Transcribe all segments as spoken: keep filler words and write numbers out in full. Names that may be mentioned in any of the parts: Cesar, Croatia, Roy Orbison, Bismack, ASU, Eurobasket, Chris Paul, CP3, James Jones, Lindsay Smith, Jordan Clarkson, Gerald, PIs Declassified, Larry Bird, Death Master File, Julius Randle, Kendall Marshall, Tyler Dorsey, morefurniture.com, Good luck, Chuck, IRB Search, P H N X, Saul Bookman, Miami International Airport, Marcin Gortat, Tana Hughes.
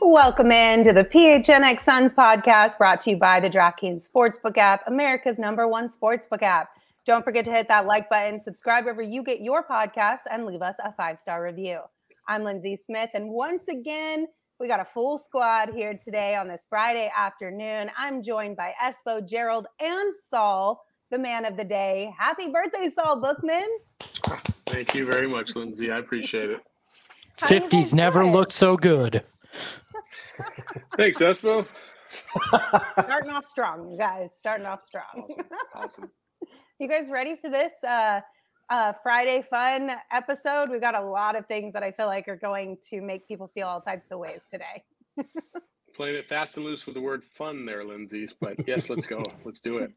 Welcome in to the P H N X Suns podcast, brought to you by the DraftKings Sportsbook app, America's number one sportsbook app. Don't forget to hit that like button, subscribe wherever you get your podcasts, and leave us a five-star review. I'm Lindsay Smith, and once again, we got a full squad here today on this Friday afternoon. I'm joined by Espo, Gerald, and Saul, the man of the day. Happy birthday, Saul Bookman. Thank you very much, Lindsay. I appreciate it. fifties never looked so good. Thanks, Espo. Starting off strong, you guys. Starting off strong. Awesome. Awesome. You guys ready for this uh, uh, Friday fun episode? We've got a lot of things that I feel like are going to make people feel all types of ways today. Playing it fast and loose with the word fun there, Lindsay. But yes, let's go. Let's do it.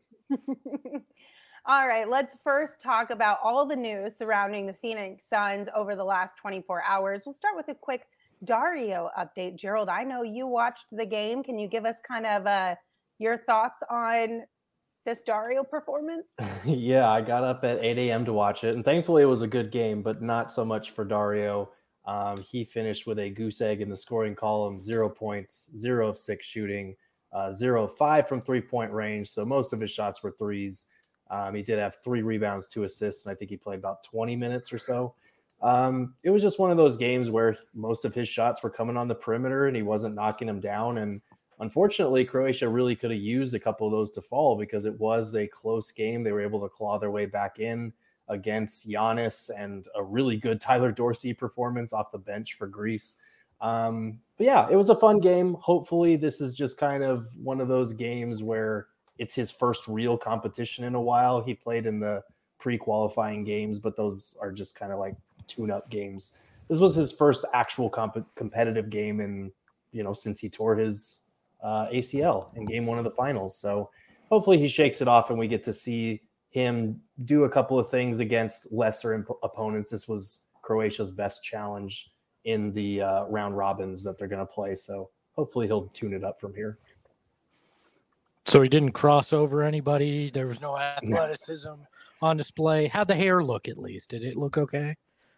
All right. Let's first talk about all the news surrounding the Phoenix Suns over the last twenty-four hours. We'll start with a quick Dario update. Gerald, I know you watched the game. Can you give us kind of uh, your thoughts on this Dario performance? Yeah, I got up at eight a.m. to watch it, and thankfully it was a good game, but not so much for Dario. Um, he finished with a goose egg in the scoring column, zero points, zero of six shooting, uh, zero of five from three-point range, so most of his shots were threes. Um, he did have three rebounds, two assists, and I think he played about twenty minutes or so. Um, it was just one of those games where most of his shots were coming on the perimeter and he wasn't knocking them down. And unfortunately, Croatia really could have used a couple of those to fall because it was a close game. They were able to claw their way back in against Giannis and a really good Tyler Dorsey performance off the bench for Greece. Um, but yeah, it was a fun game. Hopefully this is just kind of one of those games where it's his first real competition in a while. He played in the pre-qualifying games, but those are just kind of like tune-up games. This was his first actual comp- competitive game, and you know, since he tore his uh, A C L in game one of the finals. So hopefully he shakes it off, and we get to see him do a couple of things against lesser imp- opponents. This was Croatia's best challenge in the uh, round robins that they're going to play. So hopefully he'll tune it up from here. So he didn't cross over anybody. There was no athleticism no. on display. How'd the hair look? At least did it look okay?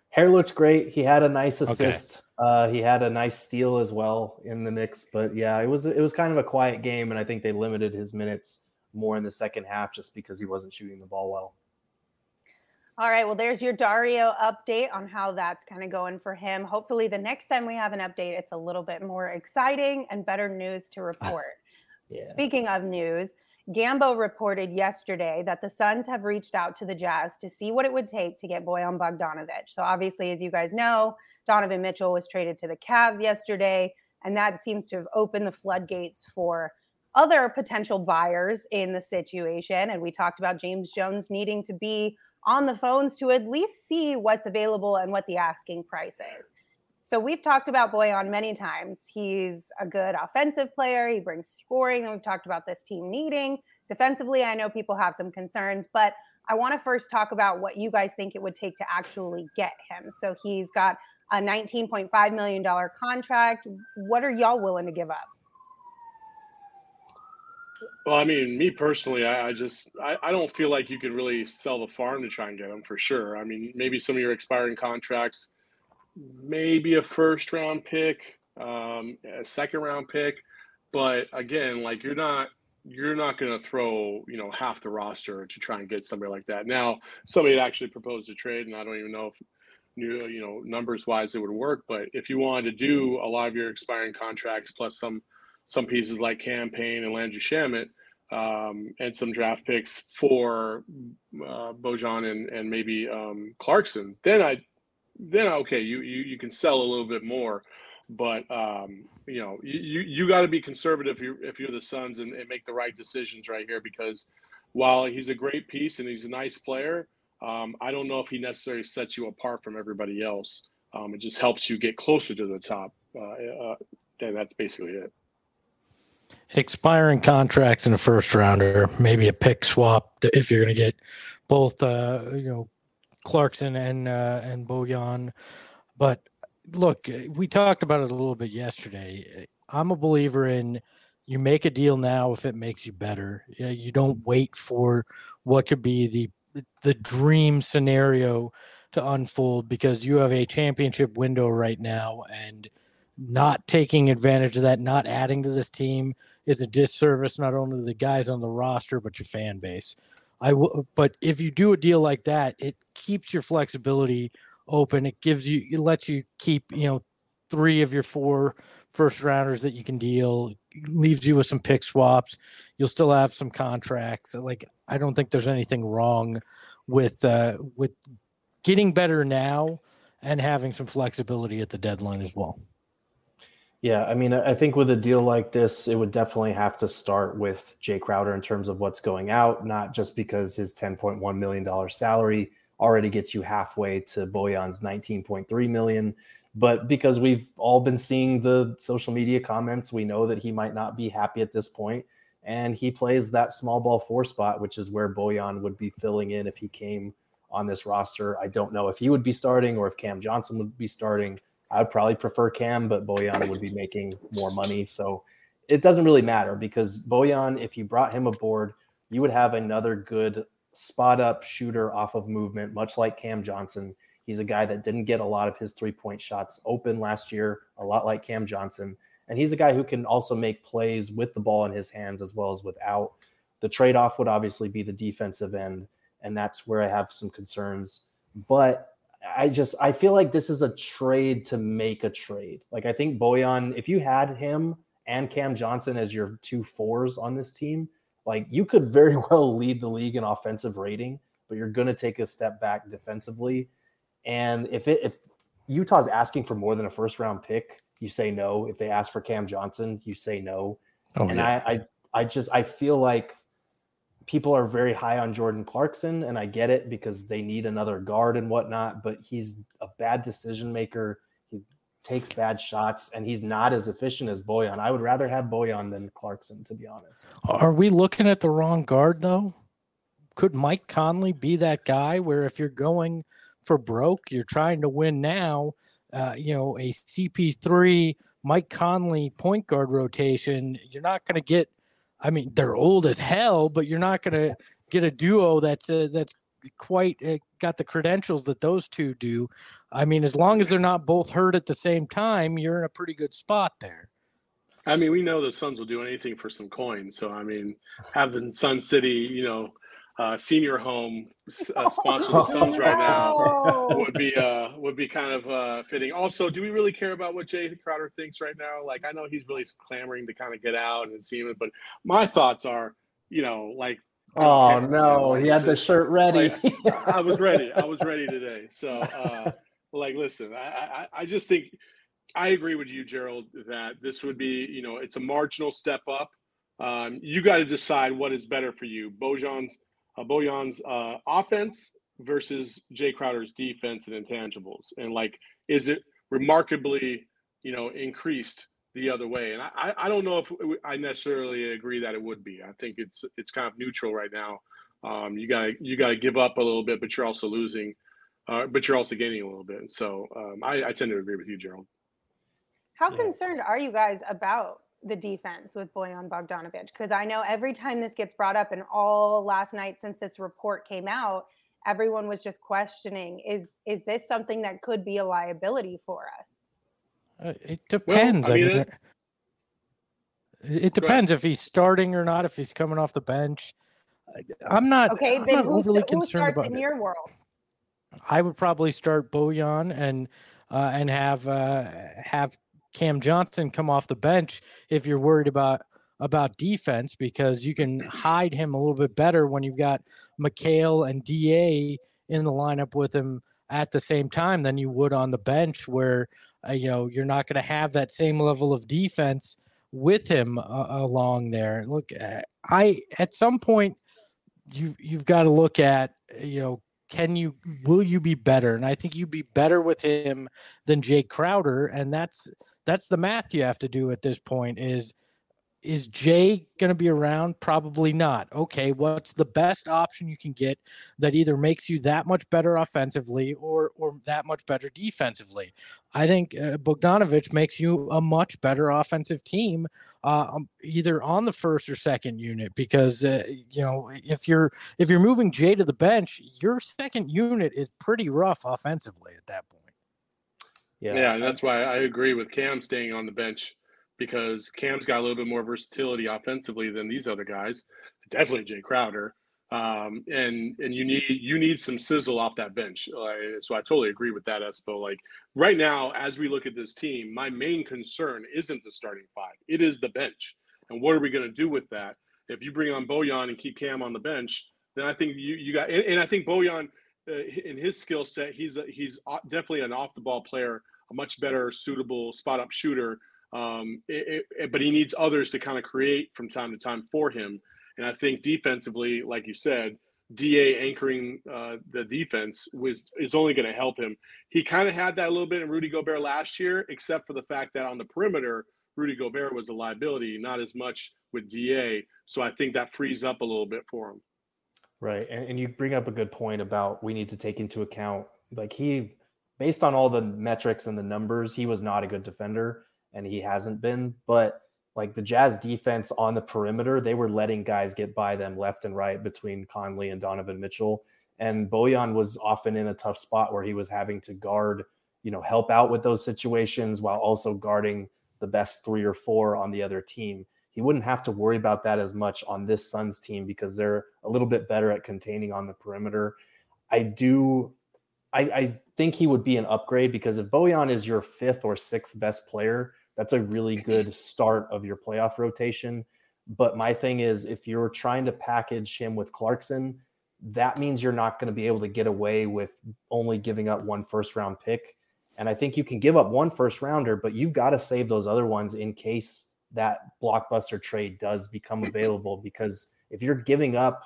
Hair looked great. He had a nice assist. Okay. Uh, he had a nice steal as well in the mix. But yeah, it was it was kind of a quiet game, and I think they limited his minutes more in the second half just because he wasn't shooting the ball well. All right. Well, there's your Dario update on how that's kind of going for him. Hopefully, the next time we have an update, it's a little bit more exciting and better news to report. Yeah. Speaking of news, Gambo reported yesterday that the Suns have reached out to the Jazz to see what it would take to get Bojan Bogdanovic. So obviously, as you guys know, Donovan Mitchell was traded to the Cavs yesterday, and that seems to have opened the floodgates for other potential buyers in the situation. And we talked about James Jones needing to be on the phones to at least see what's available and what the asking price is. So we've talked about Bojan many times. He's a good offensive player. He brings scoring. And we've talked about this team needing. Defensively, I know people have some concerns, but I want to first talk about what you guys think it would take to actually get him. So he's got a nineteen point five million dollars contract. What are y'all willing to give up? Well, I mean, me personally, I, I just I, I don't feel like you could really sell the farm to try and get him for sure. I mean, maybe some of your expiring contracts, maybe a first round pick, um, a second round pick. But again, like you're not you're not going to throw, you know, half the roster to try and get somebody like that. Now, somebody had actually proposed a trade, and I don't even know if, you know, numbers-wise it would work. But if you wanted to do a lot of your expiring contracts plus some some pieces like Cam Payne and Landry Shamet um, and some draft picks for uh, Bojan and, and maybe um, Clarkson, then I then okay, you, you you can sell a little bit more. But, um, you know, you, you got to be conservative if you're, if you're the Suns and, and make the right decisions right here, because while he's a great piece and he's a nice player, um, I don't know if he necessarily sets you apart from everybody else. Um, it just helps you get closer to the top. Uh, uh, and that's basically it. Expiring contracts in a first rounder, maybe a pick swap if you're going to get both, uh, you know, Clarkson and, uh, and Bojan. But look, we talked about it a little bit yesterday. I'm a believer in you make a deal now if it makes you better. You don't wait for what could be the the dream scenario to unfold because you have a championship window right now, and not taking advantage of that, not adding to this team is a disservice not only to the guys on the roster but your fan base. I w- but if you do a deal like that, it keeps your flexibility open. It gives you, it lets you keep, you know, three of your four first rounders that you can deal. It leaves you with some pick swaps. You'll still have some contracts. Like, I don't think there's anything wrong with, uh, with getting better now and having some flexibility at the deadline as well. Yeah. I mean, I think with a deal like this, it would definitely have to start with Jay Crowder in terms of what's going out, not just because his ten point one million dollars salary already gets you halfway to Bojan's nineteen point three million, but because we've all been seeing the social media comments, we know that he might not be happy at this point, and he plays that small ball four spot, which is where Bojan would be filling in if he came on this roster. I don't know if he would be starting or if Cam Johnson would be starting. I'd probably prefer Cam, but Bojan would be making more money, so it doesn't really matter, because Bojan, if you brought him aboard, you would have another good spot up shooter off of movement, much like Cam Johnson. He's a guy that didn't get a lot of his three-point shots open last year, a lot like Cam Johnson. And he's a guy who can also make plays with the ball in his hands as well as without. The trade-off would obviously be the defensive end, and that's where I have some concerns. But I just, I feel like this is a trade to make a trade. Like, I think Bojan, if you had him and Cam Johnson as your two fours on this team, like, you could very well lead the league in offensive rating, but you're going to take a step back defensively. And if it, if Utah's asking for more than a first round pick, you say no. If they ask for Cam Johnson, you say no. Oh, and yeah. I, I, I just, I feel like people are very high on Jordan Clarkson, and I get it because they need another guard and whatnot, but he's a bad decision maker. He takes bad shots, and he's not as efficient as Bojan. I would rather have Bojan than Clarkson, to be honest. Are we looking at the wrong guard, though? Could Mike Conley be that guy where if you're going for broke, you're trying to win now, uh, you know, a C P three, Mike Conley point guard rotation, you're not going to get, I mean, they're old as hell, but you're not going to get a duo that's uh, that's quite uh, got the credentials that those two do. I mean, as long as they're not both hurt at the same time, you're in a pretty good spot there. I mean, we know the Suns will do anything for some coin. So, I mean, having Sun City, you know, uh, senior home uh, sponsor the Suns right now would be uh, would be kind of uh, fitting. Also, do we really care about what Jay Crowder thinks right now? Like, I know he's really clamoring to kind of get out and see him, but my thoughts are, you know, like, Oh okay. no, he had the shirt ready. Like, I was ready. I was ready today. So, uh, like, listen, I, I, I just think I agree with you, Gerald, that this would be, you know, it's a marginal step up. Um, you got to decide what is better for you. Bojan's, uh, Bojan's uh, offense versus Jay Crowder's defense and intangibles. And, like, is it remarkably, you know, increased the other way? And I, I don't know if I necessarily agree that it would be. I think it's it's kind of neutral right now. Um, you gotta you gotta give up a little bit, but you're also losing, uh, but you're also gaining a little bit. And so um, I, I tend to agree with you, Gerald. How yeah. concerned are you guys about the defense with Bojan Bogdanovic? Because I know every time this gets brought up, and all last night since this report came out, everyone was just questioning: is is this something that could be a liability for us? It depends. Well, I mean, I mean, it, It depends if he's starting or not, if he's coming off the bench. I'm not, okay, I'm then not overly st- concerned about it. Who starts in your world? I would probably start Bojan and uh, and have uh, have Cam Johnson come off the bench if you're worried about about defense, because you can hide him a little bit better when you've got McHale and D A in the lineup with him at the same time than you would on the bench, where uh, you know you're not going to have that same level of defense with him uh, along there. Look, I at some point you you've got to look at you know. Can you, will you be better? And I think you'd be better with him than Jay Crowder. And that's, that's the math you have to do at this point is, is Jay going to be around? Probably not. Okay. What's the best option you can get that either makes you that much better offensively or, or that much better defensively? I think uh, Bogdanovic makes you a much better offensive team, uh, either on the first or second unit, because uh, you know if you're if you're moving Jay to the bench, your second unit is pretty rough offensively at that point. Yeah, yeah, that's why I agree with Cam staying on the bench, because Cam's got a little bit more versatility offensively than these other guys, definitely Jay Crowder, um, and and you need you need some sizzle off that bench. Uh, so I totally agree with that, Espo. Like right now, as we look at this team, my main concern isn't the starting five; it is the bench. And what are we going to do with that? If you bring on Bojan and keep Cam on the bench, then I think you you got. And, and I think Bojan, uh, in his skill set, he's a, he's definitely an off the ball player, a much better suitable spot up shooter. Um, it, it, but he needs others to kind of create from time to time for him. And I think defensively, like you said, D A anchoring uh, the defense was is only going to help him. He kind of had that a little bit in Rudy Gobert last year, except for the fact that on the perimeter, Rudy Gobert was a liability, not as much with D A. So I think that frees up a little bit for him. Right. And, and you bring up a good point about we need to take into account, like he, based on all the metrics and the numbers, he was not a good defender. And he hasn't been, but like the Jazz defense on the perimeter, they were letting guys get by them left and right between Conley and Donovan Mitchell. And Bojan was often in a tough spot where he was having to guard, you know, help out with those situations while also guarding the best three or four on the other team. He wouldn't have to worry about that as much on this Suns team because they're a little bit better at containing on the perimeter. I do, I, I think he would be an upgrade because if Bojan is your fifth or sixth best player, that's a really good start of your playoff rotation. But my thing is, if you're trying to package him with Clarkson, that means you're not going to be able to get away with only giving up one first round pick. And I think you can give up one first rounder, but you've got to save those other ones in case that blockbuster trade does become available. Because if you're giving up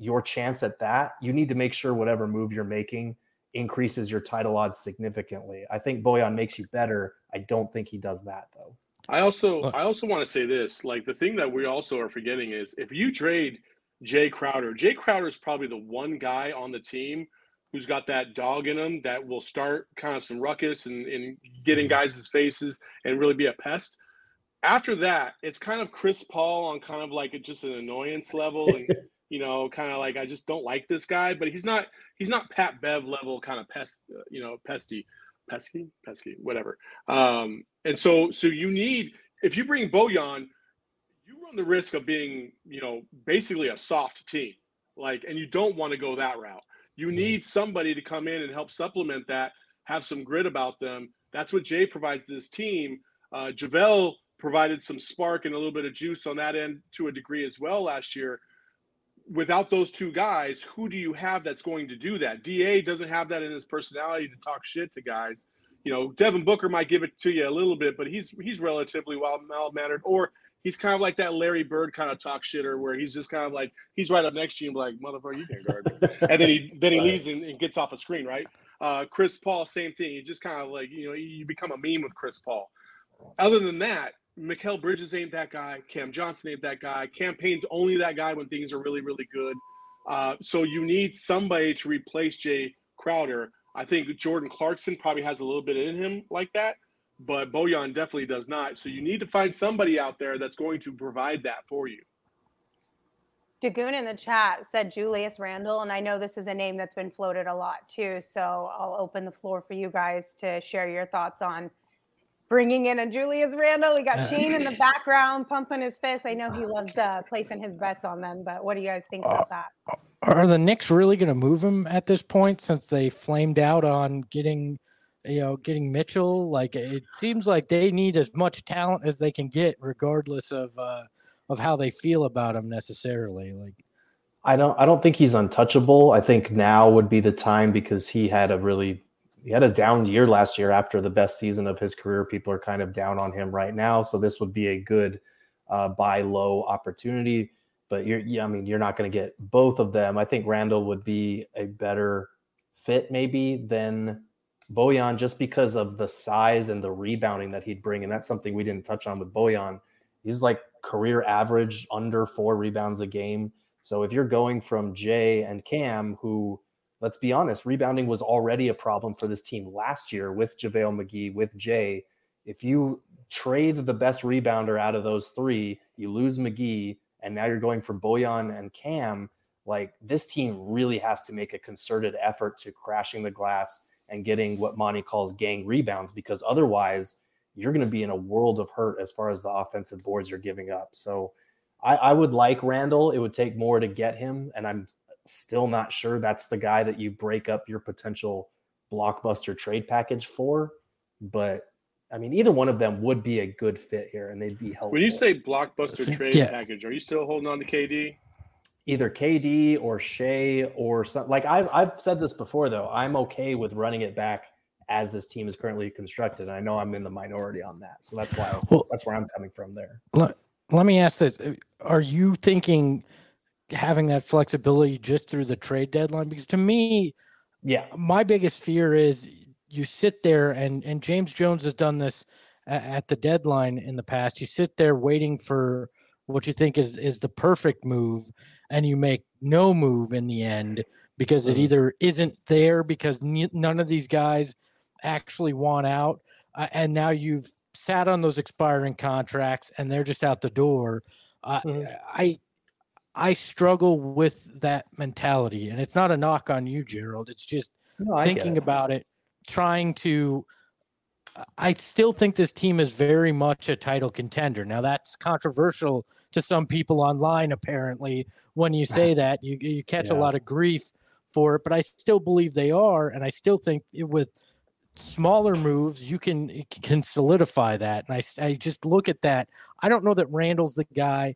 your chance at that, you need to make sure whatever move you're making increases your title odds significantly. I think Bojan makes you better. I don't think he does that though. I also I also want to say this, like the thing that we also are forgetting is if you trade Jay Crowder, Jay Crowder is probably the one guy on the team who's got that dog in him that will start kind of some ruckus and, and get in guys' faces and really be a pest. After that, it's kind of Chris Paul on kind of like a, just an annoyance level and you know, kind of like, I just don't like this guy, but he's not, he's not Pat Bev level kind of pest, you know, pesty, pesky, pesky, whatever. Um, and so, so you need, if you bring Bojan, you run the risk of being, you know, basically a soft team, like, and you don't want to go that route. You need somebody to come in and help supplement that, have some grit about them. That's what Jay provides this team. Uh, JaVale provided some spark and a little bit of juice on that end to a degree as well last year. Without those two guys, who do you have that's going to do that? D A doesn't have that in his personality to talk shit to guys. You know, Devin Booker might give it to you a little bit, but he's he's relatively well-mannered, or he's kind of like that Larry Bird kind of talk shitter where he's just kind of like, he's right up next to you and be like, motherfucker, you can't guard me. And then he then he leaves and, and gets off a screen, right? Uh, Chris Paul, same thing. You just kind of like, you know, you become a meme with Chris Paul. Other than that, Mikal Bridges ain't that guy. Cam Johnson ain't that guy. Campaign's only that guy when things are really, really good. Uh, so you need somebody to replace Jay Crowder. I think Jordan Clarkson probably has a little bit in him like that, but Bojan definitely does not. So you need to find somebody out there that's going to provide that for you. Dagoon in the chat said Julius Randle, and I know this is a name that's been floated a lot too, so I'll open the floor for you guys to share your thoughts on bringing in a Julius Randle. We got Shane in the background pumping his fist. I know he loves uh, placing his bets on them, but what do you guys think about that? Are the Knicks really going to move him at this point since they flamed out on getting, you know, getting Mitchell? Like, it seems like they need as much talent as they can get, regardless of uh, of how they feel about him necessarily. Like, I don't, I don't think he's untouchable. I think now would be the time because he had a really. He had a down year last year after the best season of his career. People are kind of down on him right now. So this would be a good uh, buy low opportunity, but you're, yeah, I mean, you're not going to get both of them. I think Randall would be a better fit maybe than Bojan just because of the size and the rebounding that he'd bring. And that's something we didn't touch on with Bojan. He's like career average under four rebounds a game. So if you're going from Jay and Cam, who, let's be honest, rebounding was already a problem for this team last year with JaVale McGee, with Jay. If you trade the best rebounder out of those three, you lose McGee, and now you're going for Bojan and Cam. Like, this team really has to make a concerted effort to crashing the glass and getting what Monty calls gang rebounds, because otherwise you're going to be in a world of hurt as far as the offensive boards you're giving up. So I, I would like Randall. It would take more to get him, and I'm still not sure that's the guy that you break up your potential blockbuster trade package for, but I mean, either one of them would be a good fit here and they'd be helpful. When you say blockbuster trade yeah. package, are you still holding on to K D? Either K D or Shea or something. Like I've, I've said this before though, I'm okay with running it back as this team is currently constructed. And I know I'm in the minority on that. So that's why, well, that's where I'm coming from there. Let, let me ask this. Are you thinking having that flexibility just through the trade deadline? Because to me, yeah, my biggest fear is you sit there and, and James Jones has done this at the deadline in the past. You sit there waiting for what you think is, is the perfect move and you make no move in the end because it either isn't there because none of these guys actually want out. Uh, and now you've sat on those expiring contracts and they're just out the door. Uh, mm-hmm. I, I struggle with that mentality, and it's not a knock on you, Gerald. It's just no, thinking it. about it, trying to, I still think this team is very much a title contender. Now that's controversial to some people online. Apparently when you say that you, you catch yeah. a lot of grief for it, but I still believe they are. And I still think with smaller moves, you can, can solidify that. And I, I just look at that. I don't know that Randall's the guy.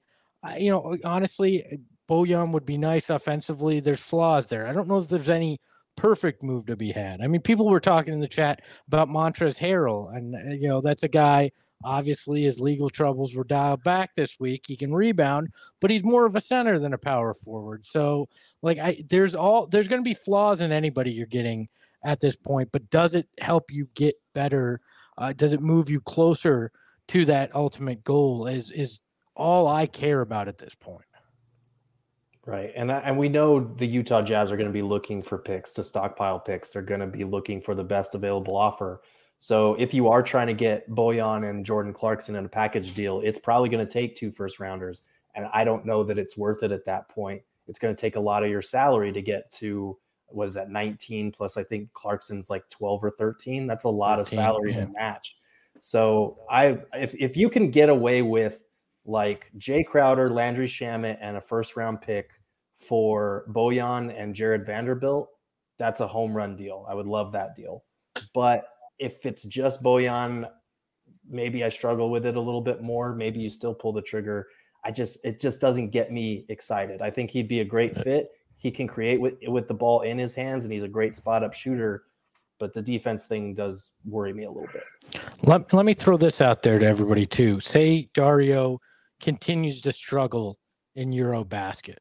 You know, honestly, Bojan would be nice offensively. There's flaws there. I don't know if there's any perfect move to be had. I mean, people were talking in the chat about Montrezl Harrell, and, you know, that's a guy, obviously, his legal troubles were dialed back this week. He can rebound, but he's more of a center than a power forward. So, like, I, there's all there's going to be flaws in anybody you're getting at this point, but does it help you get better? Uh, does it move you closer to that ultimate goal is is all I care about at this point. Right. And I, and we know the Utah Jazz are going to be looking for picks to stockpile picks. They're going to be looking for the best available offer. So if you are trying to get Bojan and Jordan Clarkson in a package deal, it's probably going to take two first rounders. And I don't know that it's worth it at that point. It's going to take a lot of your salary to get to, what is that, nineteen plus I think Clarkson's like twelve or thirteen. That's a lot thirteen, of salary yeah. to match. So I, if if you can get away with like Jay Crowder, Landry Shamet, and a first-round pick for Bojan and Jared Vanderbilt, that's a home run deal. I would love that deal. But if it's just Bojan, maybe I struggle with it a little bit more. Maybe you still pull the trigger. I just it just doesn't get me excited. I think he'd be a great fit. He can create with, with the ball in his hands, and he's a great spot-up shooter. But the defense thing does worry me a little bit. Let, let me throw this out there to everybody, too. Say Dario continues to struggle in Eurobasket.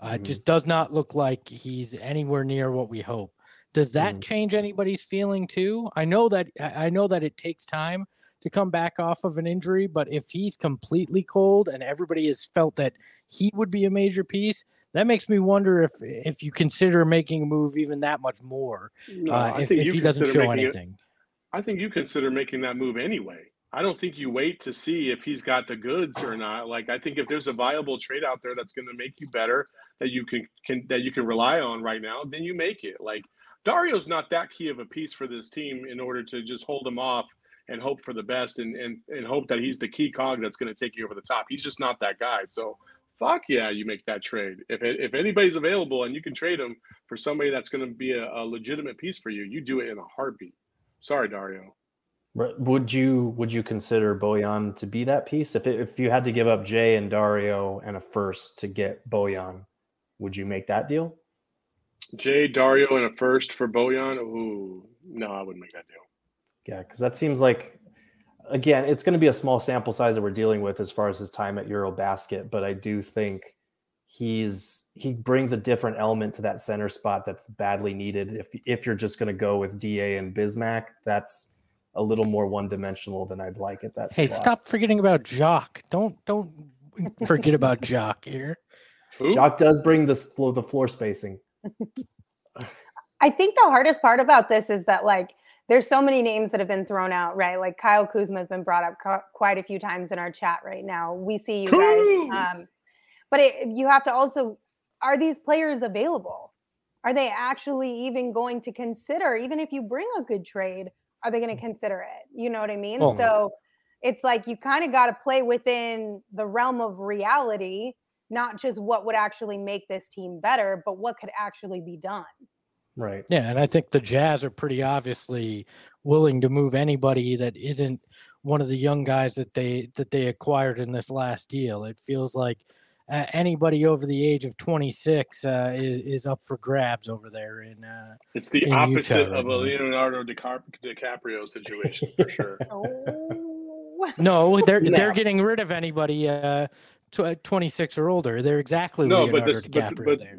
Uh, mm-hmm. It just does not look like he's anywhere near what we hope. Does that mm-hmm. change anybody's feeling too? I know that I know that it takes time to come back off of an injury, but if he's completely cold and everybody has felt that he would be a major piece, that makes me wonder if if you consider making a move even that much more no, uh, if, if he doesn't show anything. It, I think you consider making that move anyway. I don't think you wait to see if he's got the goods or not. Like, I think if there's a viable trade out there that's going to make you better, that you can, can that you can rely on right now, then you make it. Like, Dario's not that key of a piece for this team in order to just hold him off and hope for the best and, and, and hope that he's the key cog that's going to take you over the top. He's just not that guy. So fuck yeah, you make that trade. If if anybody's available and you can trade him for somebody that's going to be a, a legitimate piece for you, you do it in a heartbeat. Sorry, Dario. Would you would you consider Bojan to be that piece? If it, if you had to give up Jay and Dario and a first to get Bojan, would you make that deal? Jay, Dario, and a first for Bojan? Ooh, no, I wouldn't make that deal. Yeah, because that seems like, again, it's going to be a small sample size that we're dealing with as far as his time at Eurobasket, but I do think he's he brings a different element to that center spot that's badly needed. If if you're just going to go with D A and Bismack, that's a little more one-dimensional than I'd like at that. Hey, spot. Stop forgetting about Jock. Don't don't forget about Jock here. Ooh. Jock does bring this floor, the floor spacing. I think the hardest part about this is that, like, there's so many names that have been thrown out, right? Like Kyle Kuzma has been brought up co- quite a few times in our chat right now. We see you guys. Um, but it, you have to also, are these players available? Are they actually even going to consider, even if you bring a good trade, are they going to consider it? You know what I mean? Oh. So it's like you kind of got to play within the realm of reality, not just what would actually make this team better, but what could actually be done. Right. Yeah, and I think the Jazz are pretty obviously willing to move anybody that isn't one of the young guys that they that they acquired in this last deal. It feels like uh, anybody over the age of twenty-six uh, is is up for grabs over there. In uh, it's the in opposite Utah, right? Of a Leonardo DiCaprio situation for sure. Oh. No, they're no. they're getting rid of anybody. Uh, twenty-six or older. They're exactly no, Leonardo but this, DiCaprio but, but, there.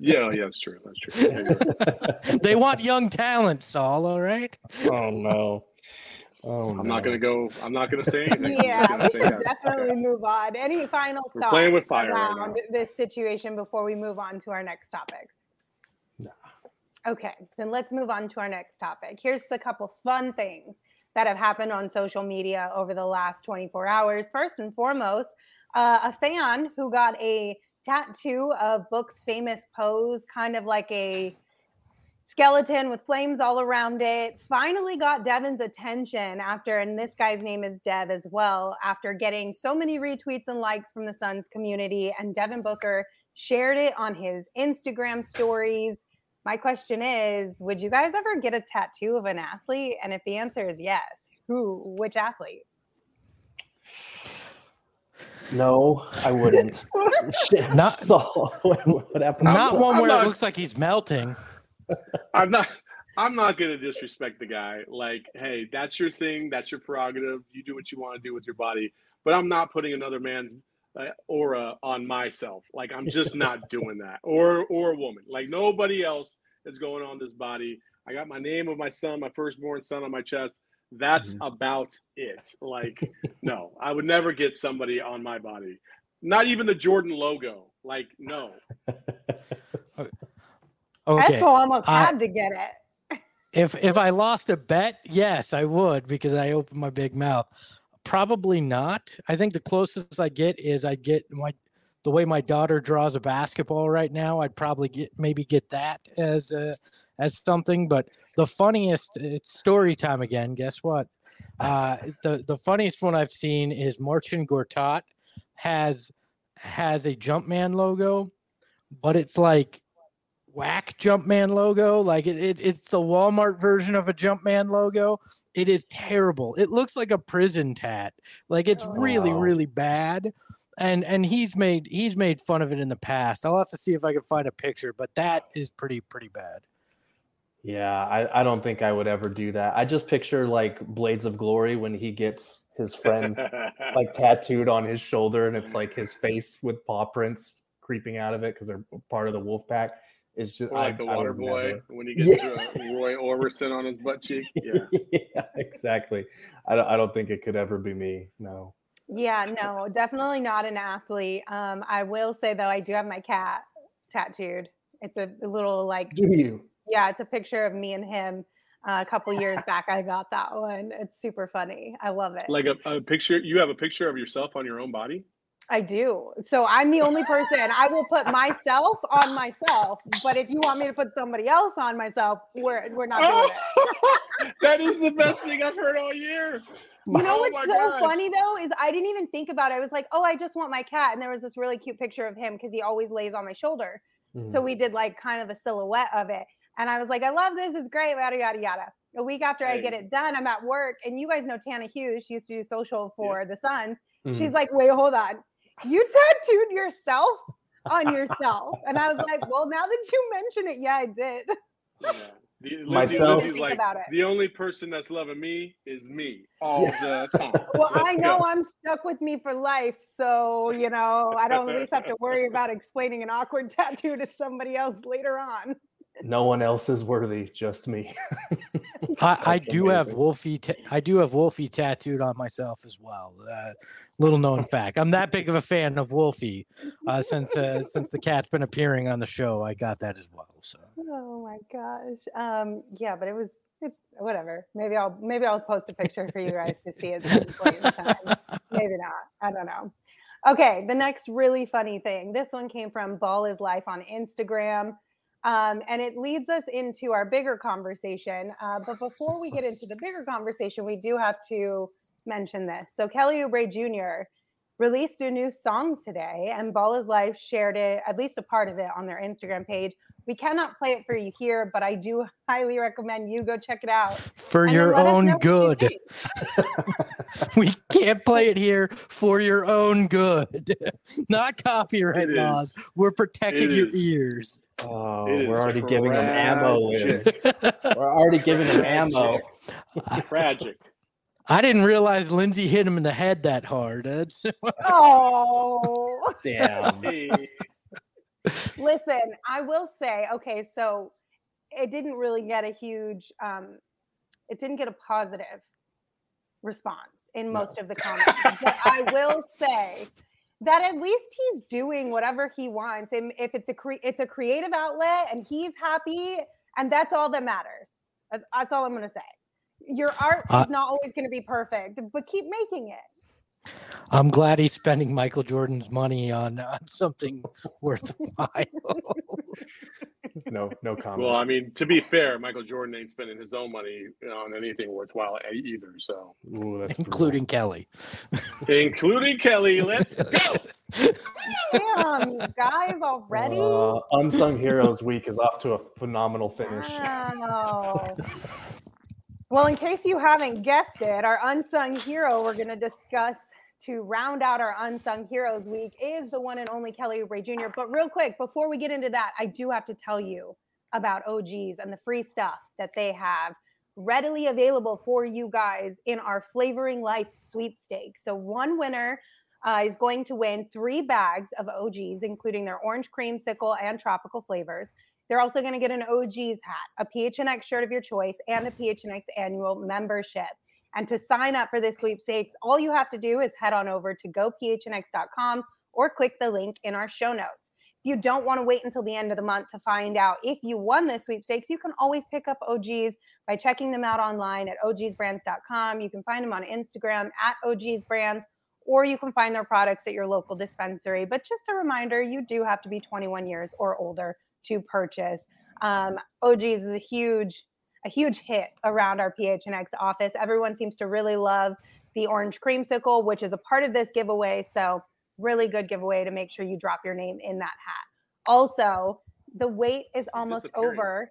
Yeah, yeah, that's true. That's true. They want young talent, Saul, all right? Oh, no. Oh, I'm no. not going to go. I'm not going to say anything. Yeah, we say should yes. definitely okay. move on. Any final We're thoughts playing with fire around right now. This situation before we move on to our next topic? No. Okay, then let's move on to our next topic. Here's a couple fun things that have happened on social media over the last twenty-four hours. First and foremost, Uh, a fan who got a tattoo of Book's famous pose, kind of like a skeleton with flames all around it, finally got Devin's attention after, and this guy's name is Dev as well, after getting so many retweets and likes from the Suns community, and Devin Booker shared it on his Instagram stories. My question is, would you guys ever get a tattoo of an athlete? And if the answer is yes, who, which athlete? No, I wouldn't. Not so. Not I'm one where not, it looks like he's melting. I'm not. I'm not going to disrespect the guy. Like, hey, that's your thing. That's your prerogative. You do what you want to do with your body. But I'm not putting another man's uh, aura on myself. Like, I'm just not doing that. Or, or a woman. Like, nobody else is going on this body. I got my name of my son, my firstborn son, on my chest. That's mm-hmm. about it. Like, no, I would never get somebody on my body. Not even the Jordan logo. Like, no. Okay. Espo almost uh, had to get it. If if I lost a bet, yes, I would, because I opened my big mouth. Probably not. I think the closest I get is I get my the way my daughter draws a basketball right now. I'd probably get maybe get that as a as something, but the funniest, it's story time again, guess what? Uh, the, the funniest one I've seen is Marcin Gortat has has a Jumpman logo, but it's like whack Jumpman logo. Like it, it it's the Walmart version of a Jumpman logo. It is terrible. It looks like a prison tat. Like it's oh. really, really bad. And and he's made he's made fun of it in the past. I'll have to see if I can find a picture, but that is pretty, pretty bad. Yeah, I, I don't think I would ever do that. I just picture like Blades of Glory when he gets his friend like tattooed on his shoulder, and it's like his face with paw prints creeping out of it because they're part of the wolf pack. It's just or like I, the Water Boy never... when he gets yeah. a Roy Orbison on his butt cheek. Yeah, yeah exactly. I don't, I don't think it could ever be me. No. Yeah, no, definitely not an athlete. Um, I will say though, I do have my cat tattooed. It's a, a little like. Do you? Yeah, it's a picture of me and him uh, a couple years back. I got that one. It's super funny. I love it. Like a, a picture. You have a picture of yourself on your own body? I do. So I'm the only person. I will put myself on myself. But if you want me to put somebody else on myself, we're we're not doing oh, it. That is the best thing I've heard all year. You know oh what's so gosh. funny, though, is I didn't even think about it. I was like, oh, I just want my cat. And there was this really cute picture of him because he always lays on my shoulder. Mm-hmm. So we did like kind of a silhouette of it. And I was like, I love this. It's great. Yada, yada, yada. A week after right. I get it done, I'm at work. And you guys know Tana Hughes. She used to do social for yeah. the Suns. Mm-hmm. She's like, wait, hold on. You tattooed yourself on yourself. And I was like, well, now that you mention it, yeah, I did. Yeah. The, myself, Lindsay's like, the only person that's loving me is me all yeah. the time. Well, Let's I know go. I'm stuck with me for life, so you know I don't at least have to worry about explaining an awkward tattoo to somebody else later on. No one else is worthy, just me. I, I do amazing. have Wolfie. Ta- I do have Wolfie tattooed on myself as well. Uh, little known fact. I'm that big of a fan of Wolfie uh, since uh, since the cat's been appearing on the show. I got that as well. So. Oh my gosh. Um, yeah, but it was it's whatever. Maybe I'll maybe I'll post a picture for you guys to see it at some point in time. Maybe not. I don't know. Okay, the next really funny thing. This one came from Ball is Life on Instagram. Um, and it leads us into our bigger conversation. Uh, but before we get into the bigger conversation, we do have to mention this. So Kelly Oubre Junior released a new song today, and Ball is Life shared it, at least a part of it, on their Instagram page. We cannot play it for you here, but I do highly recommend you go check it out. For your own good. We can't play it here for your own good. Not copyright laws. We're protecting your ears. Oh, we're already tragic. giving them ammo. We're already giving them ammo. Tragic. I didn't realize Lindsay hit him in the head that hard. That's... Oh. Damn. Listen, I will say, okay, so it didn't really get a huge, um, it didn't get a positive response in most no. of the comments. But I will say that at least he's doing whatever he wants. And if it's a, cre- it's a creative outlet and he's happy, and that's all that matters. That's, that's all I'm going to say. Your art uh, is not always going to be perfect, but keep making it. I'm glad he's spending Michael Jordan's money on, on something worthwhile. No, no comment. Well, I mean, to be fair, Michael Jordan ain't spending his own money on anything worthwhile either. So, Ooh, that's including brutal. Kelly, including Kelly. Let's go. Damn, you guys already. Uh, Unsung Heroes Week is off to a phenomenal finish. Wow. Well, in case you haven't guessed it, our unsung hero we're going to discuss to round out our Unsung Heroes Week is the one and only Kelly Oubre Junior But real quick, before we get into that, I do have to tell you about O Gs and the free stuff that they have readily available for you guys in our Flavoring Life sweepstakes. So one winner uh, is going to win three bags of O Gs, including their orange creamsicle and tropical flavors. They're also going to get an O G's hat, a P H N X shirt of your choice, and the P H N X annual membership. And to sign up for this sweepstakes, all you have to do is head on over to go p h n x dot com or click the link in our show notes. If you don't want to wait until the end of the month to find out if you won this sweepstakes, you can always pick up O Gs by checking them out online at o g s brands dot com. You can find them on Instagram at O Gs Brands, or you can find their products at your local dispensary. But just a reminder, you do have to be twenty-one years or older to purchase. Um, O Gs is a huge, a huge hit around our P H N X office. Everyone seems to really love the orange creamsicle, which is a part of this giveaway. So really good giveaway to make sure you drop your name in that hat. Also, the wait is almost over.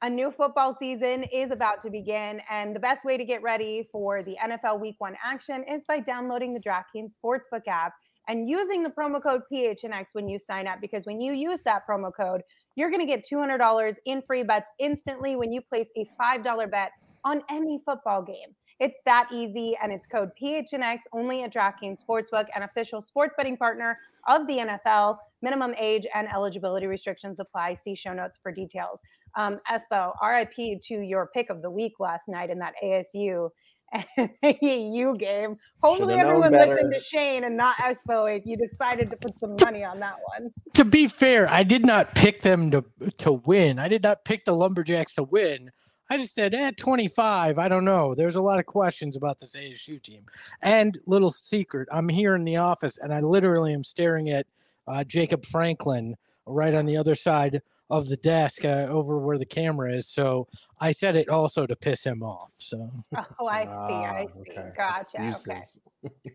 A new football season is about to begin, and the best way to get ready for the N F L Week One action is by downloading the DraftKings Sportsbook app and using the promo code P H N X when you sign up, because when you use that promo code, you're going to get two hundred dollars in free bets instantly when you place a five dollars bet on any football game. It's that easy, and it's code P H N X only at DraftKings Sportsbook, an official sports betting partner of the N F L. Minimum age and eligibility restrictions apply. See show notes for details. Um, Espo, R I P to your pick of the week last night in that A S U A A U game. Hopefully everyone listened to Shane and not Espo if you decided to put some money on that one. To be fair, I did not pick them to to win. I did not pick the Lumberjacks to win. I just said, at eh, twenty-five, I don't know. There's a lot of questions about this A S U team. And little secret, I'm here in the office, and I literally am staring at uh, Jacob Franklin right on the other side of the desk uh, over where the camera is. So I said it also to piss him off. So. Oh, I see. I see. Ah, okay. Gotcha. Excuses. Okay.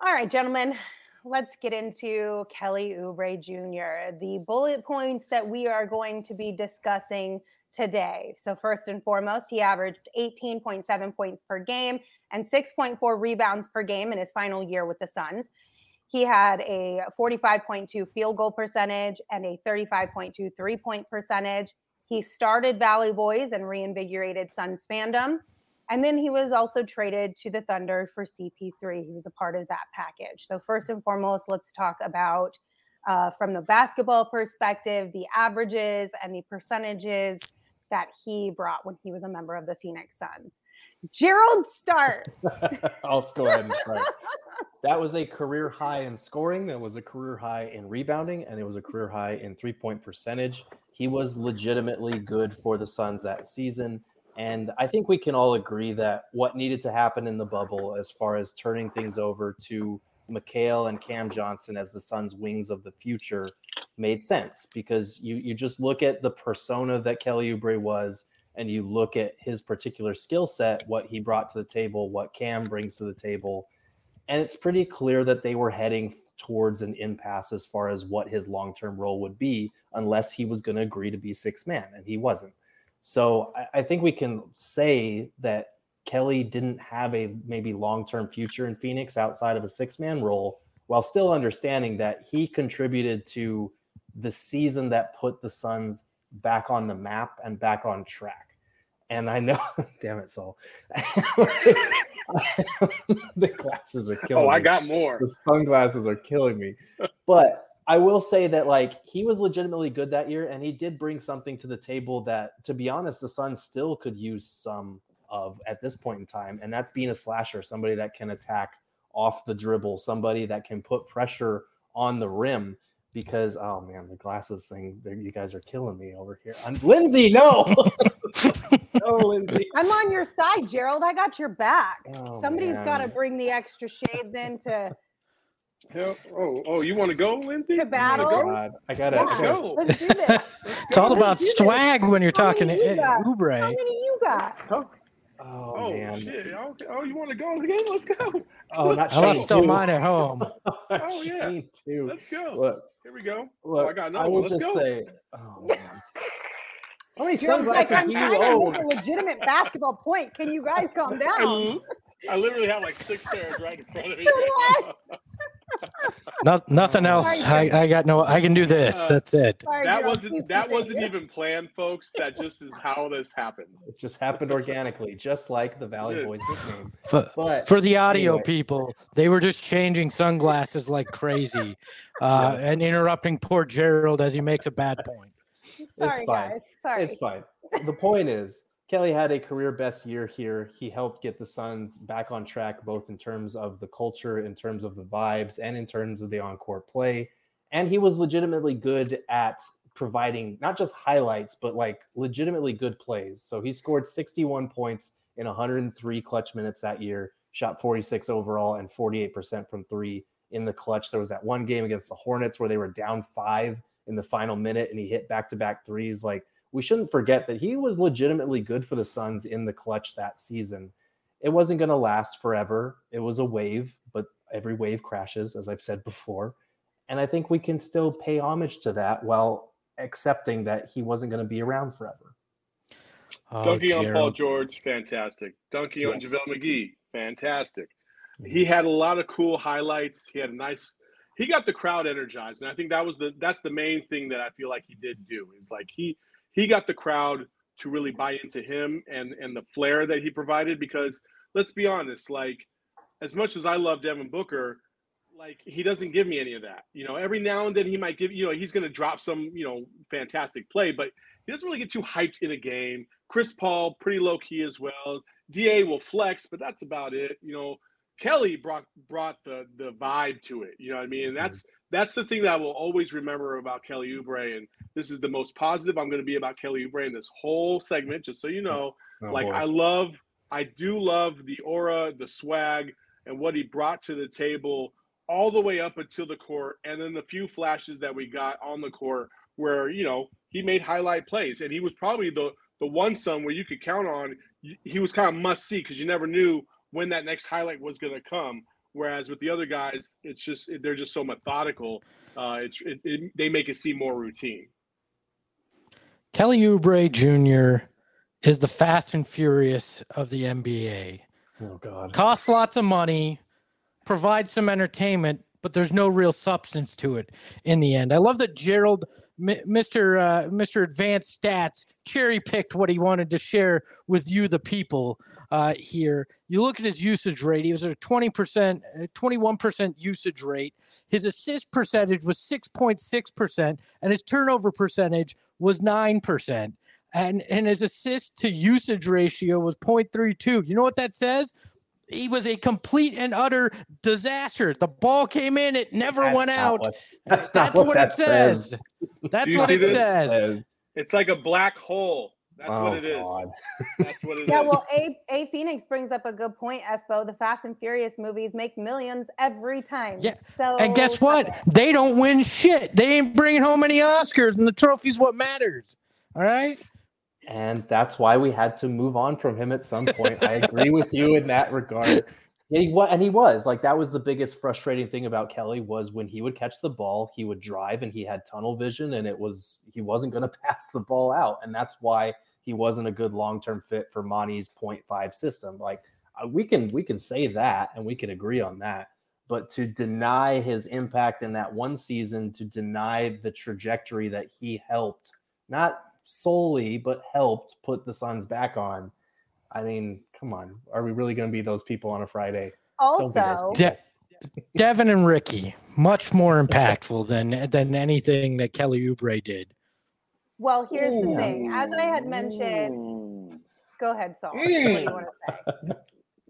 All right, gentlemen. Let's get into Kelly Oubre Junior, the bullet points that we are going to be discussing today. So first and foremost, he averaged eighteen point seven points per game and six point four rebounds per game in his final year with the Suns. He had a forty-five point two field goal percentage and a thirty-five point two three-point percentage. He started Valley Boys and reinvigorated Suns fandom. And then he was also traded to the Thunder for C P three. He was a part of that package. So first and foremost, let's talk about, uh, from the basketball perspective, the averages and the percentages that he brought when he was a member of the Phoenix Suns. Gerald starts. Let's go ahead and start. That was a career high in scoring. That was a career high in rebounding. And it was a career high in three-point percentage. He was legitimately good for the Suns that season. And I think we can all agree that what needed to happen in the bubble as far as turning things over to McHale and Cam Johnson as the Suns' wings of the future made sense, because you you just look at the persona that Kelly Oubre was and you look at his particular skill set, what he brought to the table, what Cam brings to the table. And it's pretty clear that they were heading towards an impasse as far as what his long-term role would be, unless he was going to agree to be sixth man, and he wasn't. So I think we can say that Kelly didn't have a maybe long-term future in Phoenix outside of a six-man role, while still understanding that he contributed to the season that put the Suns back on the map and back on track. And I know, damn it, Saul. The glasses are killing me. Oh, I got more. The sunglasses are killing me. But I will say that, like, he was legitimately good that year, and he did bring something to the table that, to be honest, the Suns still could use some of at this point in time, and that's being a slasher, somebody that can attack off the dribble, somebody that can put pressure on the rim, because, oh, man, the glasses thing, you guys are killing me over here. I'm, Lindsay, no! No, Lindsay. I'm on your side, Gerald. I got your back. Oh, somebody's got to bring the extra shades in to... Hell, oh, oh! You want to go, Lindsay? To battle? Go? God, I gotta yeah, go. Let's do this. It's all about swag this. When you're How talking to Oubre. How many you got? Oh, oh, oh man! Shit. Oh, oh, you want to go again? Let's go. Oh, not I left so mine at home. Oh yeah, too. Let's go. Look, here we go. Look, oh, I got another. I will Let's just go. Say, oh man. How many sunglasses like, do you own? A legitimate basketball point. Can you guys calm down? I literally have like six pairs right in front of me. Right Not nothing else. I, I got no. I can do this. Uh, That's it. Sorry, that girl, wasn't that wasn't it. Even planned, folks. That just is how this happened. It just happened organically, just like the Valley Boys nickname. For, but for the audio anyway. People, they were just changing sunglasses like crazy, uh, yes. and interrupting poor Gerald as he makes a bad point. Sorry, it's fine. Guys. Sorry, it's fine. The point is, Kelly had a career best year here. He helped get the Suns back on track, both in terms of the culture, in terms of the vibes, and in terms of the on-court play. And he was legitimately good at providing not just highlights, but like legitimately good plays. So he scored sixty-one points in one hundred three clutch minutes that year, shot forty-six overall and forty-eight percent from three in the clutch. There was that one game against the Hornets where they were down five in the final minute and he hit back-to-back threes. Like, we shouldn't forget that he was legitimately good for the Suns in the clutch that season. It wasn't going to last forever. It was a wave, but every wave crashes, as I've said before. And I think we can still pay homage to that while accepting that he wasn't going to be around forever. Oh, Dunking Gerald. On Paul George, fantastic. Dunking yes. on JaVale McGee, fantastic. Mm-hmm. He had a lot of cool highlights. He had a nice... He got the crowd energized, and I think that was the that's the main thing that I feel like he did do. It's like he... He got the crowd to really buy into him and, and the flair that he provided, because let's be honest, like as much as I love Devin Booker, like he doesn't give me any of that. You know, every now and then he might give, you know, he's going to drop some, you know, fantastic play, but he doesn't really get too hyped in a game. Chris Paul, pretty low key as well. D A will flex, but that's about it. You know, Kelly brought, brought the, the vibe to it. You know what I mean? And that's, that's the thing that I will always remember about Kelly Oubre, and this is the most positive I'm going to be about Kelly Oubre in this whole segment, just so you know. Oh, like boy. I love, I do love the aura, the swag, and what he brought to the table all the way up until the court, and then the few flashes that we got on the court where, you know, he made highlight plays, and he was probably the the one son where you could count on. He was kind of must see because you never knew when that next highlight was going to come. Whereas with the other guys, it's just they're just so methodical. Uh, it's it, it, they make it seem more routine. Kelly Oubre Junior is the fast and furious of the N B A. Oh God! Costs lots of money, provides some entertainment, but there's no real substance to it in the end. I love that Gerald, Mister Uh, Mister Advanced Stats, cherry picked what he wanted to share with you, the people. Uh, here, you look at his usage rate. He was at a twenty percent, twenty-one percent usage rate. His assist percentage was six point six percent, and his turnover percentage was nine percent. And, and his assist to usage ratio was zero point three two. You know what that says? He was a complete and utter disaster. The ball came in, it never that's went out. What, that's, that's not what, what that it says. says. That's what it this? says. It's like a black hole. That's, oh, what it is. That's what it yeah, is. Yeah, well, A A Phoenix brings up a good point, Espo. The Fast and Furious movies make millions every time. Yeah. So, and guess what? They don't win shit. They ain't bringing home any Oscars, and the trophy's what matters. All right? And that's why we had to move on from him at some point. I agree with you in that regard. He, and he was like, that was the biggest frustrating thing about Kelly was when he would catch the ball, he would drive and he had tunnel vision, and it was, he wasn't going to pass the ball out. And that's why he wasn't a good long-term fit for Monty's point five system. Like we can, we can say that and we can agree on that, but to deny his impact in that one season, to deny the trajectory that he helped, not solely, but helped put the Suns back on. I mean, come on. Are we really going to be those people on a Friday? Also, De- Devin and Ricky, much more impactful than than anything that Kelly Oubre did. Well, here's Ooh. the thing. As I had mentioned, go ahead, Saul. What do you want to say?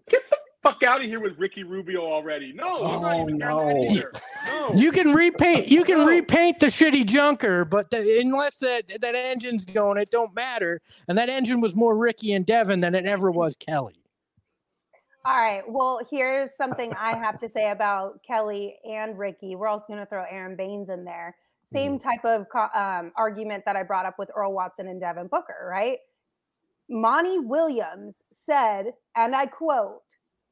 Get the fuck out of here with Ricky Rubio already. No, oh, I'm not even no. that either. No. You can repaint. You can no. repaint the shitty junker, but the, unless that, that engine's going, it don't matter. And that engine was more Ricky and Devin than it ever was Kelly. All right. Well, here's something I have to say about Kelly and Ricky. We're also going to throw Aron Baynes in there. Same type of um, argument that I brought up with Earl Watson and Devin Booker, right? Monty Williams said, and I quote,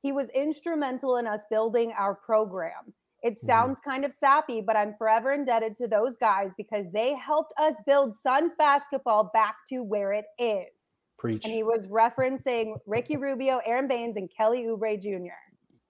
"He was instrumental in us building our program. It sounds kind of sappy, but I'm forever indebted to those guys because they helped us build Suns basketball back to where it is." Preach. And he was referencing Ricky Rubio, Aron Baynes, and Kelly Oubre Junior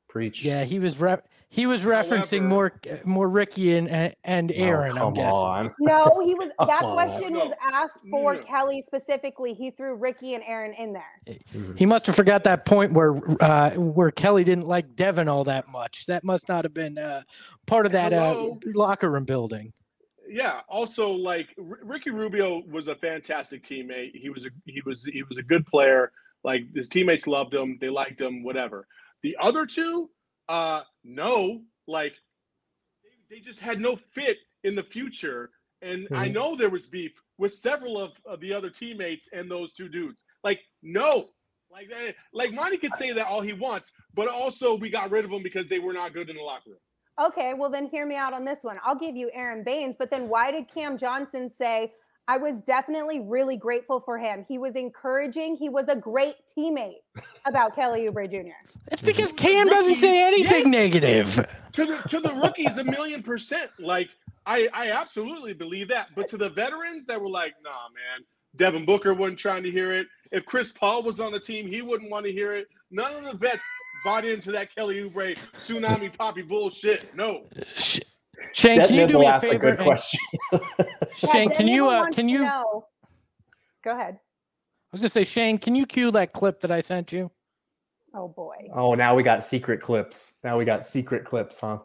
Preach. Yeah, he was re- he was referencing However, more more Ricky and and Aaron. Oh, I'm guessing. On. No, he was. That question on. was asked for yeah. Kelly specifically. He threw Ricky and Aaron in there. He must have forgot that point where uh, where Kelly didn't like Devin all that much. That must not have been uh, part of that uh, locker room building. Yeah. Also, like R- Ricky Rubio was a fantastic teammate. He was a he was he was a good player. Like his teammates loved him. They liked him. Whatever. The other two, uh, no, like they, they just had no fit in the future. And mm-hmm. I know there was beef with several of, of the other teammates and those two dudes. Like, no, like that, like Monty could say that all he wants, but also we got rid of them because they were not good in the locker room. Okay, well then hear me out on this one. I'll give you Aron Baynes, but then why did Cam Johnson say, I was definitely really grateful for him. He was encouraging. He was a great teammate about Kelly Oubre Junior It's because Cam rookies, doesn't say anything yes. negative. To the to the rookies, a million percent. Like, I, I absolutely believe that. But to the veterans that were like, nah, man, Devin Booker wasn't trying to hear it. If Chris Paul was on the team, he wouldn't want to hear it. None of the vets bought into that Kelly Oubre tsunami poppy bullshit. No. Shane, that can you do me a favor? A good question. Shane, yeah, can you uh, can you know. Go ahead? I was gonna say, Shane, can you cue that clip that I sent you? Oh boy! Oh, now we got secret clips. Now we got secret clips, huh?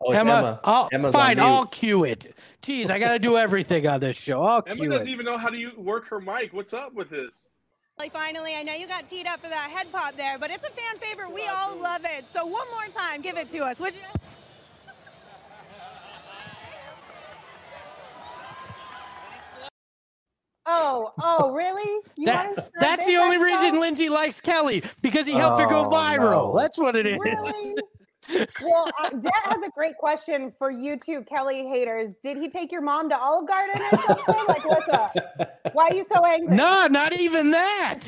Oh, it's Emma. Emma. Emma's fine, I'll cue it. Jeez, I gotta do everything on this show. I'll Emma cue doesn't it. even know how to work her mic. What's up with this? Finally, I know you got teed up for that head pop there, but it's a fan favorite. We all love it. So one more time, give it to us, would you? Oh, oh, really? You that, want to that's the only reason show? Lindsay likes Kelly, because he helped oh, her go viral. No. That's what it is. Really? Well, uh, Dad has a great question for you two Kelly haters. Did he take your mom to Olive Garden or something? Like, what's up? Why are you so angry? No, not even that.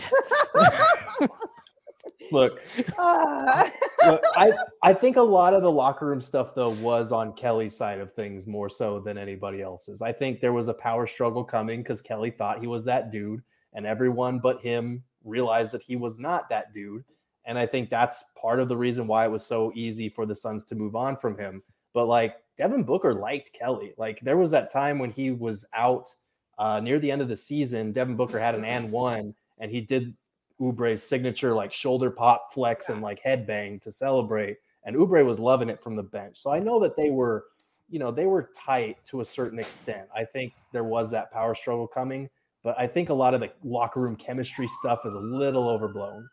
Look, uh. look, I I think a lot of the locker room stuff, though, was on Kelly's side of things more so than anybody else's. I think there was a power struggle coming because Kelly thought he was that dude, and everyone but him realized that he was not that dude. And I think that's part of the reason why it was so easy for the Suns to move on from him. But, like, Devin Booker liked Kelly. Like, there was that time when he was out uh, near the end of the season. Devin Booker had an and one, and he did Oubre's signature, like, shoulder pop flex and, like, headbang to celebrate. And Oubre was loving it from the bench. So I know that they were, you know, they were tight to a certain extent. I think there was that power struggle coming. But I think a lot of the locker room chemistry stuff is a little overblown.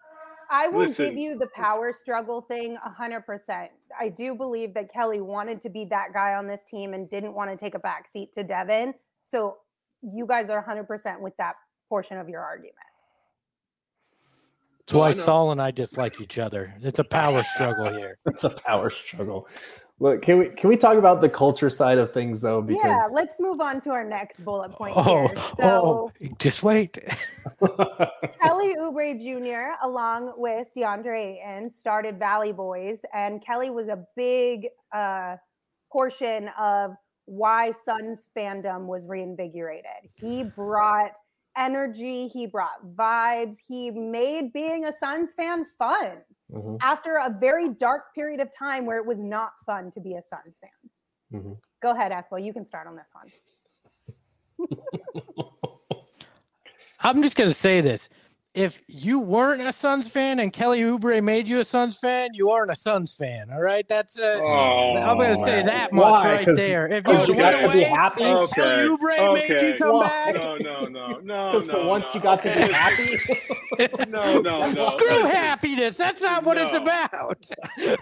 I will Listen. give you the power struggle thing one hundred percent. I do believe that Kelly wanted to be that guy on this team and didn't want to take a backseat to Devin. So you guys are one hundred percent with that portion of your argument. That's why Saul and I dislike each other. It's a power struggle here. It's a power struggle. Look, can we can we talk about the culture side of things, though? Because yeah, let's move on to our next bullet point. Oh, here. So, oh just wait. Kelly Oubre Junior, along with DeAndre Ayton, started Valley Boys, and Kelly was a big uh, portion of why Suns fandom was reinvigorated. He brought energy, he brought vibes, he made being a Suns fan fun. Mm-hmm. After a very dark period of time where it was not fun to be a Suns fan. Mm-hmm. Go ahead, Espo. You can start on this one. I'm just going to say this. If you weren't a Suns fan and Kelly Oubre made you a Suns fan, you aren't a Suns fan. All right. That's uh, oh, I'm going to say that much why? right there. If you, you got to be happy, okay. Kelly Oubre okay. made you come why? back. No, no, no, no. Because for no, once no. you got okay. to be happy. no, no, no. Screw that's happiness. That's not what no. it's about.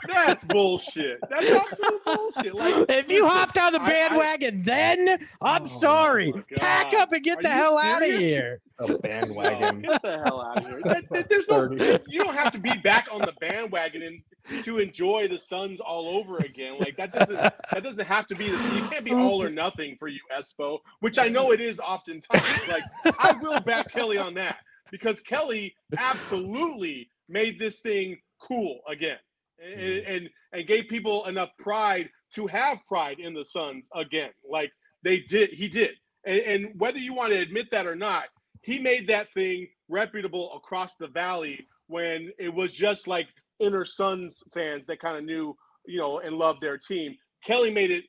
That's bullshit. That's absolute bullshit. Like, if you hopped on the bandwagon, I, I, then I'm oh sorry. Pack up and get Are the hell serious? out of here. A bandwagon. Get the hell out of here. That, that, there's no, you don't have to be back on the bandwagon and to enjoy the Suns all over again. Like that doesn't that doesn't have to be. You can't be all or nothing for you, Espo. Which I know it is oftentimes. Like I will back Kelly on that because Kelly absolutely made this thing cool again, and and, and gave people enough pride to have pride in the Suns again. Like they did. He did. And, and whether you want to admit that or not. He made that thing reputable across the valley when it was just like inner Suns fans that kind of knew, you know, and loved their team. Kelly made it.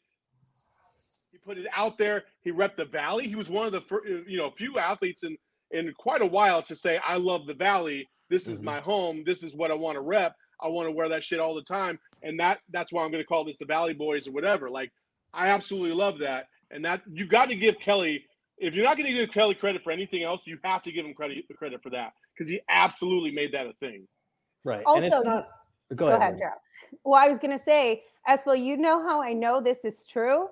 He put it out there. He repped the valley. He was one of the, you know, few athletes in, in quite a while to say, I love the valley. This mm-hmm. is my home. This is what I want to rep. I want to wear that shit all the time. And that that's why I'm going to call this the Valley Boys or whatever. Like, I absolutely love that. And that you got to give Kelly – if you're not going to give Kelly credit for anything else, you have to give him credit credit for that because he absolutely made that a thing. Right. Also, and it's not, go, go ahead, ahead Gerald. Well, I was going to say, Espo, you know how I know this is true?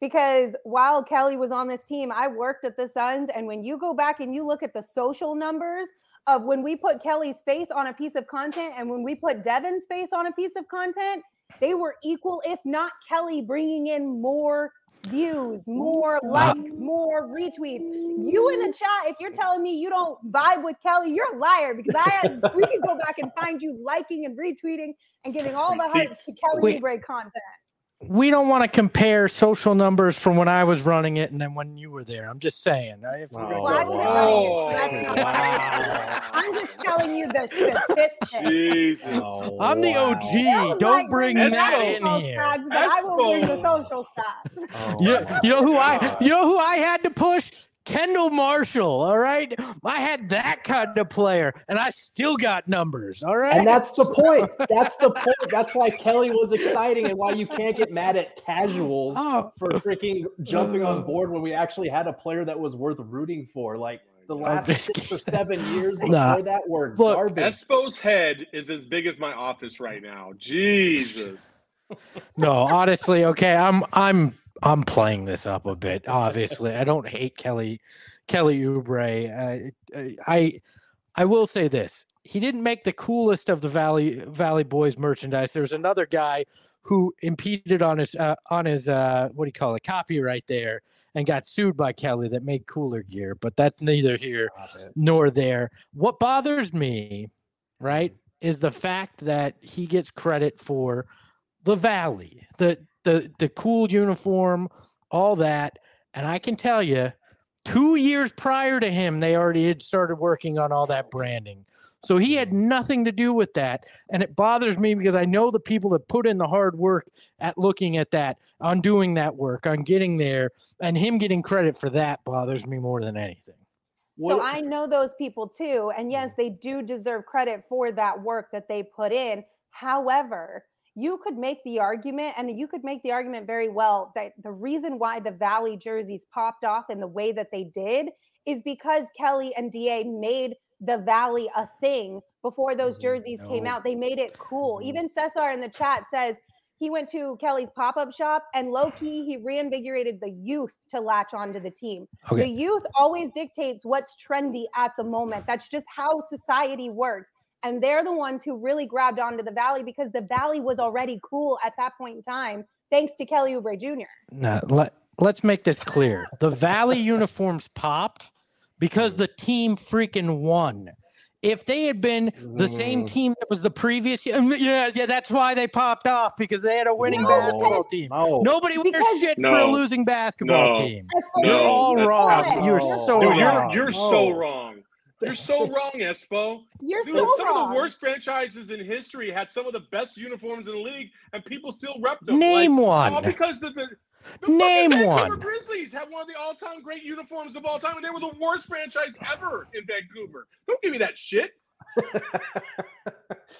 Because while Kelly was on this team, I worked at the Suns. And when you go back and you look at the social numbers of when we put Kelly's face on a piece of content and when we put Devin's face on a piece of content, they were equal, if not Kelly bringing in more views, more likes, more retweets. You in the chat, if you're telling me you don't vibe with Kelly, you're a liar because I had, we can go back and find you liking and retweeting and giving all the hype to Kelly Oubre content. We don't want to compare social numbers from when I was running it and then when you were there. I'm just saying. Right? If wow. well, I wasn't wow. running it. So wow. I'm just telling you the statistics. Jesus. Oh, I'm the O G. Wow. Don't bring Espo. that in here. Stats, but I will bring the social stats. Oh, you, you know who I? You know who I had to push? Kendall Marshall, all right? I had that kind of player, and I still got numbers, all right? And that's the point. That's the point. That's why Kelly was exciting and why you can't get mad at casuals oh. for freaking jumping on board when we actually had a player that was worth rooting for. Like, the last six or seven years before nah. that were garbage. Look, Espo's head is as big as my office right now. Jesus. No, honestly, okay, I'm I'm I'm playing this up a bit. Obviously, I don't hate Kelly, Kelly Oubre. I, I, I will say this: he didn't make the coolest of the Valley Valley Boys merchandise. There was another guy who impeded on his uh, on his uh, what do you call it copyright there, and got sued by Kelly that made cooler gear. But that's neither here nor there. What bothers me, right, is the fact that he gets credit for the Valley, the the the cool uniform, all that. And I can tell you, two years prior to him, they already had started working on all that branding. So he had nothing to do with that. And it bothers me because I know the people that put in the hard work at looking at that, on doing that work, on getting there, and him getting credit for that bothers me more than anything. So I know those people too. And yes, they do deserve credit for that work that they put in. However, you could make the argument, and you could make the argument very well, that the reason why the Valley jerseys popped off in the way that they did is because Kelly and D A made the Valley a thing before those jerseys no. came out. They made it cool. Even Cesar in the chat says he went to Kelly's pop-up shop, and low-key, he reinvigorated the youth to latch onto the team. Okay. The youth always dictates what's trendy at the moment. That's just how society works. And they're the ones who really grabbed onto the Valley because the Valley was already cool at that point in time, thanks to Kelly Oubre Junior Now, let, let's make this clear. The Valley uniforms popped because the team freaking won. If they had been the same team that was the previous year, yeah, yeah, that's why they popped off, because they had a winning no, basketball team. No. Nobody wears shit no. for a losing basketball no. team. No. You're all that's wrong. Not. You're so Dude, wrong. You're, you're no. so wrong. You're so wrong, Espo. You're Dude, so some wrong. Some of the worst franchises in history had some of the best uniforms in the league, and people still rep them. Name like, one. All because of the, the Name one. Vancouver Grizzlies had one of the all-time great uniforms of all time, and they were the worst franchise ever in Vancouver. Don't give me that shit.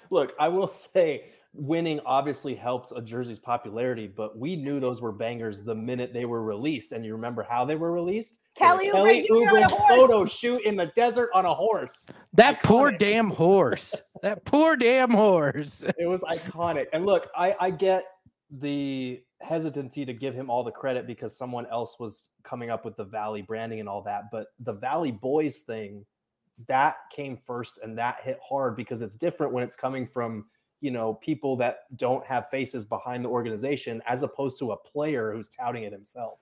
Look, I will say winning obviously helps a jersey's popularity, but we knew those were bangers the minute they were released. And you remember how they were released? Kelly Oubre photo shoot in the desert on a horse. That iconic. poor damn horse. That poor damn horse. It was iconic. And look, I, I get the hesitancy to give him all the credit because someone else was coming up with the Valley branding and all that. But the Valley Boys thing, that came first, and that hit hard because it's different when it's coming from, you know, people that don't have faces behind the organization, as opposed to a player who's touting it himself.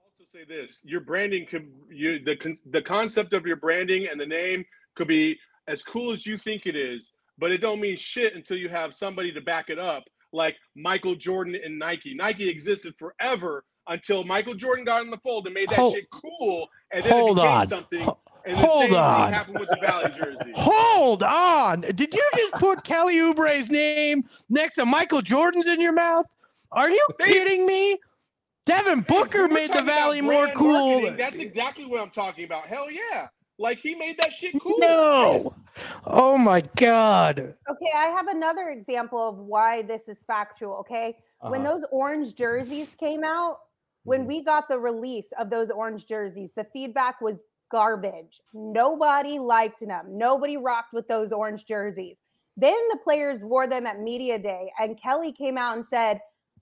Also say this, your branding could, you, the, the concept of your branding and the name could be as cool as you think it is, but it don't mean shit until you have somebody to back it up, like Michael Jordan and Nike. Nike existed forever until Michael Jordan got in the fold and made that hold, shit cool, and then hold it became on. something. And Hold on. With the Valley jersey. Hold on. Did you just put Kelly Oubre's name next to Michael Jordan's in your mouth? Are you kidding me? Devin Booker hey, made the Valley more cool. Marketing. That's exactly what I'm talking about. Hell yeah. Like, he made that shit cool. No. Yes. Oh, my God. Okay, I have another example of why this is factual, okay? Uh-huh. When those orange jerseys came out, when we got the release of those orange jerseys, the feedback was garbage. Nobody liked them. Nobody rocked with those orange jerseys. Then the players wore them at media day, and Kelly came out and said,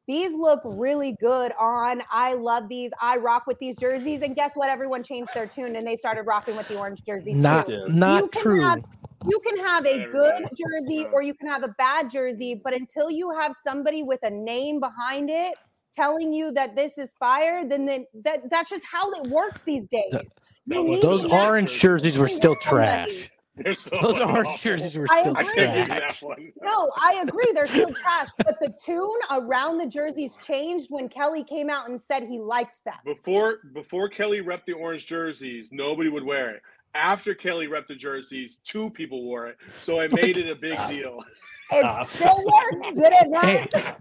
these look really good on. I love these. I rock with these jerseys. And guess what? Everyone changed their tune, and they started rocking with the orange jerseys. Not, too. not you true. Have, you can have a good jersey or you can have a bad jersey, but until you have somebody with a name behind it telling you that this is fire, then, then that, that's just how it works these days. The- No, those orange jerseys, jerseys were still trash. So those orange awful. jerseys were still I trash. No, I agree. They're still trash. But the tune around the jerseys changed when Kelly came out and said he liked them. Before before Kelly repped the orange jerseys, nobody would wear it. After Kelly repped the jerseys, two people wore it. So it made it a big deal. It still worked, did it not? Hey,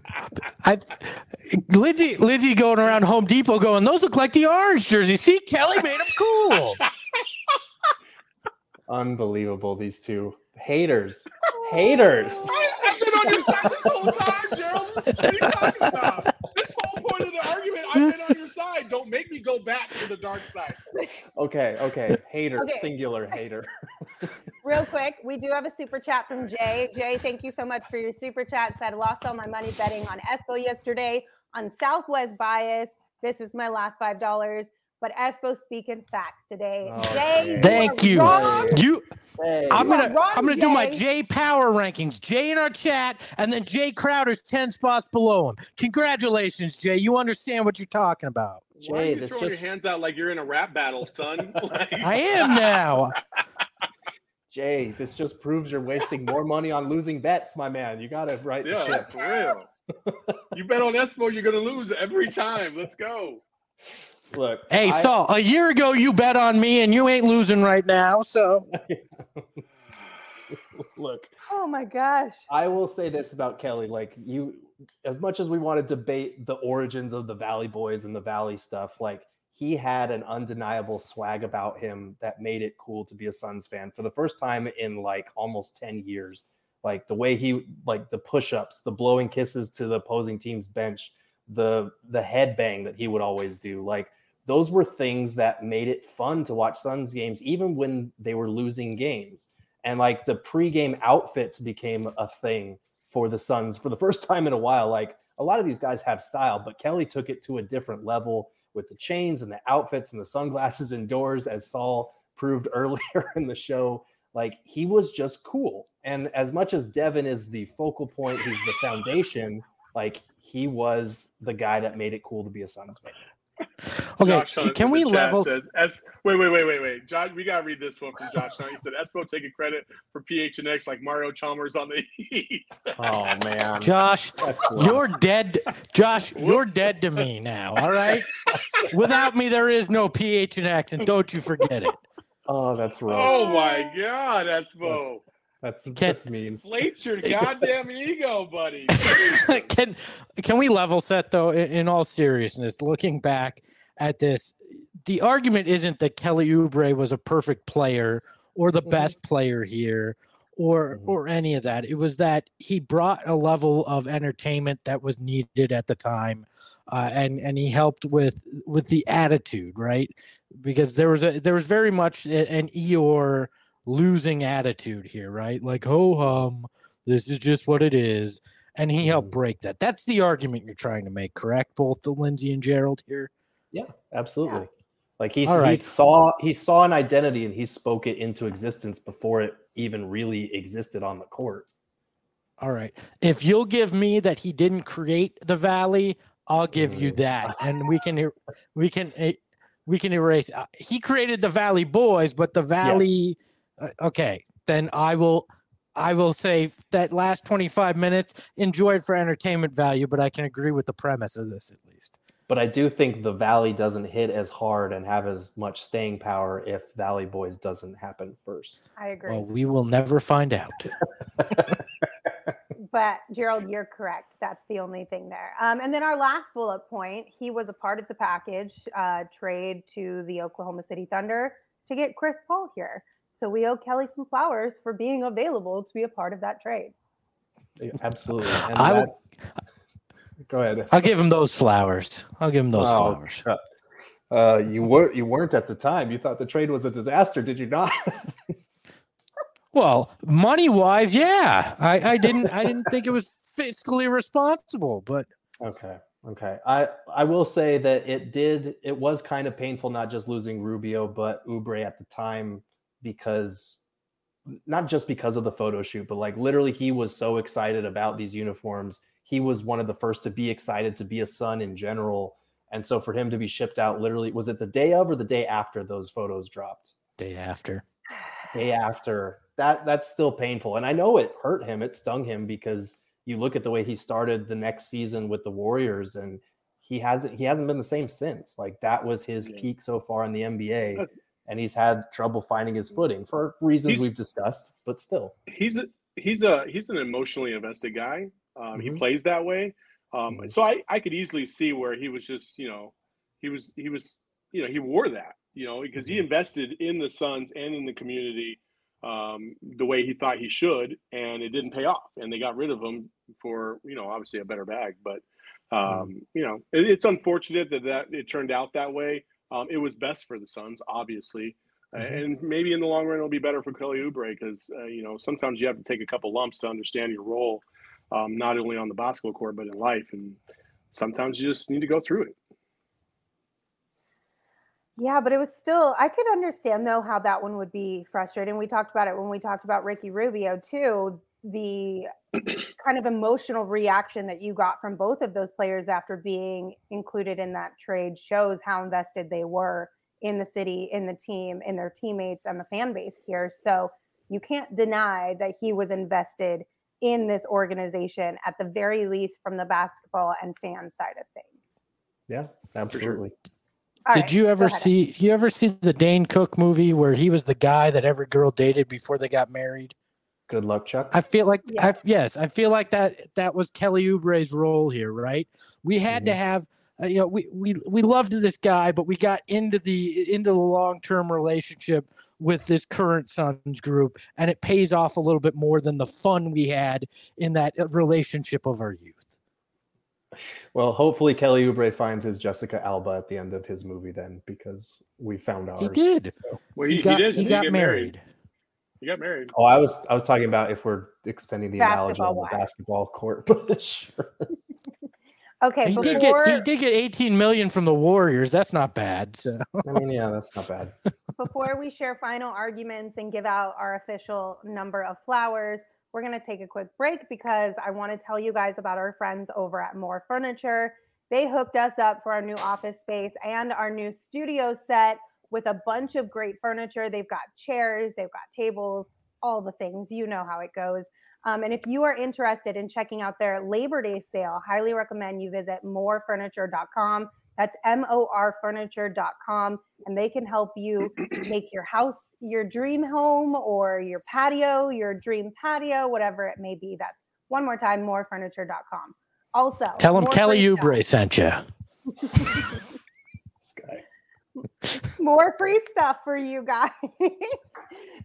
I, Lindsay, Lindsay going around Home Depot going, those look like the orange jerseys. See, Kelly made them cool. Unbelievable, these two. Haters. Haters. I, I've been on your side this whole time, Gerald. What are you talking about? This whole point of the argument, I've been on your side. Don't make me go back to the dark side. Okay, okay. Hater, okay. Singular hater. Real quick, we do have a super chat from Jay. Jay, thank you so much for your super chat. Said, lost all my money betting on Espo yesterday. on Southwest Bias. This is my last five dollars. But Espo speaking facts today. Oh, Jay, thank you. You, hey. I'm gonna, wrong, I'm gonna Jay. do my Jay Power rankings. Jay in our chat, and then Jay Crowder's ten spots below him. Congratulations, Jay. You understand what you're talking about. Jay, Why are you throwing just... your hands out like you're in a rap battle, son? Like... I am now. Jay, this just proves you're wasting more money on losing bets, my man. You gotta right yeah, the ship. For real. You bet on Espo, you're gonna lose every time. Let's go. Look, hey, I, Saul, a year ago you bet on me and you ain't losing right now, so. Look. Oh, my gosh. I will say this about Kelly. Like, you, as much as we want to debate the origins of the Valley Boys and the Valley stuff, like, he had an undeniable swag about him that made it cool to be a Suns fan for the first time in, like, almost ten years. Like, the way he, like, the push-ups, the blowing kisses to the opposing team's bench, the the headbang that he would always do. Like, those were things that made it fun to watch Suns games, even when they were losing games. And like the pregame outfits became a thing for the Suns for the first time in a while. Like, a lot of these guys have style, but Kelly took it to a different level with the chains and the outfits and the sunglasses indoors, as Saul proved earlier in the show. Like, he was just cool. And as much as Devin is the focal point, he's the foundation, like, he was the guy that made it cool to be a Suns fan. Okay, Josh, can, can we level? Says, es- wait, wait, wait, wait, wait. Josh, we gotta read this one from Josh. He said, "Espo taking credit for P H N X like Mario Chalmers on the Heat." Oh man, Josh, you're dead. Josh, Whoops. You're dead to me now. All right, without me, there is no P H N X, and don't you forget it. Oh, that's rough. Oh my God, Espo. That's- That's, that's mean. Inflate your goddamn ego, buddy. Can can we level set, though, in, in all seriousness, looking back at this, the argument isn't that Kelly Oubre was a perfect player or the best player here or or any of that. It was that he brought a level of entertainment that was needed at the time. Uh, and and he helped with with the attitude, right? Because there was a there was very much an Eeyore losing attitude here, right? Like, ho hum, this is just what it is. And he helped break that. That's the argument you're trying to make, correct? Both the Lindsay and Gerald here. Yeah, absolutely. Yeah. Like he, right. he saw he saw an identity and he spoke it into existence before it even really existed on the court. All right. If you'll give me that he didn't create the Valley, I'll give you that. And we can we can we can erase. He created the Valley Boys, but the Valley yes. Okay, then I will I will say that last twenty-five minutes, enjoyed for entertainment value, but I can agree with the premise of this at least. But I do think the Valley doesn't hit as hard and have as much staying power if Valley Boys doesn't happen first. I agree. Well, we will never find out. But, Gerald, you're correct. That's the only thing there. Um, and then our last bullet point, he was a part of the package uh, trade to the Oklahoma City Thunder to get Chris Paul here. So we owe Kelly some flowers for being available to be a part of that trade. Absolutely. And I will, go ahead. I'll give him those flowers. I'll give him those oh, flowers. Uh, you, were, you weren't at the time. You thought the trade was a disaster, did you not? Well, money-wise, yeah. I, I didn't I didn't think it was fiscally responsible, but... Okay. Okay. I, I will say that it did... It was kind of painful not just losing Rubio, but Oubre at the time... because not just because of the photo shoot, but like literally he was so excited about these uniforms. He was one of the first to be excited to be a Sun in general. And so for him to be shipped out, literally, was it the day of or the day after those photos dropped? Day after. Day after. That that's still painful. And I know it hurt him. It stung him because you look at the way he started the next season with the Warriors and he hasn't, he hasn't been the same since. Like that was his yeah. peak so far in the N B A. Okay. And he's had trouble finding his footing for reasons he's, we've discussed, but still, he's a, he's a he's an emotionally invested guy. Um, mm-hmm. He plays that way, um, mm-hmm. so I, I could easily see where he was just you know he was he was you know he wore that you know because mm-hmm. he invested in the Suns and in the community um, the way he thought he should, and it didn't pay off, and they got rid of him for you know obviously a better bag, but um, mm-hmm. you know it, it's unfortunate that that it turned out that way. Um, it was best for the Suns, obviously, mm-hmm. and maybe in the long run it'll be better for Kelly Oubre because uh, you know sometimes you have to take a couple lumps to understand your role, um, not only on the basketball court but in life. And sometimes you just need to go through it. Yeah, but it was still, I could understand though how that one would be frustrating. We talked about it when we talked about Ricky Rubio too, the kind of emotional reaction that you got from both of those players after being included in that trade shows how invested they were in the city, in the team, in their teammates and the fan base here. So you can't deny that he was invested in this organization, at the very least from the basketball and fan side of things. Yeah, absolutely. All Did right, you ever see you ever see the Dane Cook movie where he was the guy that every girl dated before they got married? Good luck, Chuck. I feel like yeah. I, yes, I feel like that that was Kelly Oubre's role here, right? We had mm-hmm. to have uh, you know we, we we loved this guy, but we got into the into the long-term relationship with this current Suns group, and it pays off a little bit more than the fun we had in that relationship of our youth. Well, hopefully Kelly Oubre finds his Jessica Alba at the end of his movie then, because we found ours. He did. So. Well, he, he got, he did. He he got married. married. He got married. Oh, I was I was talking about if we're extending the analogy on the basketball court, but sure. Okay, he before... did get he did get eighteen million from the Warriors. That's not bad. So I mean, yeah, that's not bad. Before we share final arguments and give out our official number of flowers, we're going to take a quick break because I want to tell you guys about our friends over at More Furniture. They hooked us up for our new office space and our new studio set with a bunch of great furniture. They've got chairs, they've got tables, all the things. You know how it goes. Um, and if you are interested in checking out their Labor Day sale, highly recommend you visit more furniture dot com. That's M O R furniture dot com, and they can help you make your house your dream home or your patio, your dream patio, whatever it may be. That's one more time, more furniture dot com. Also, tell them Kelly Oubre sent you. This guy. More free stuff for you guys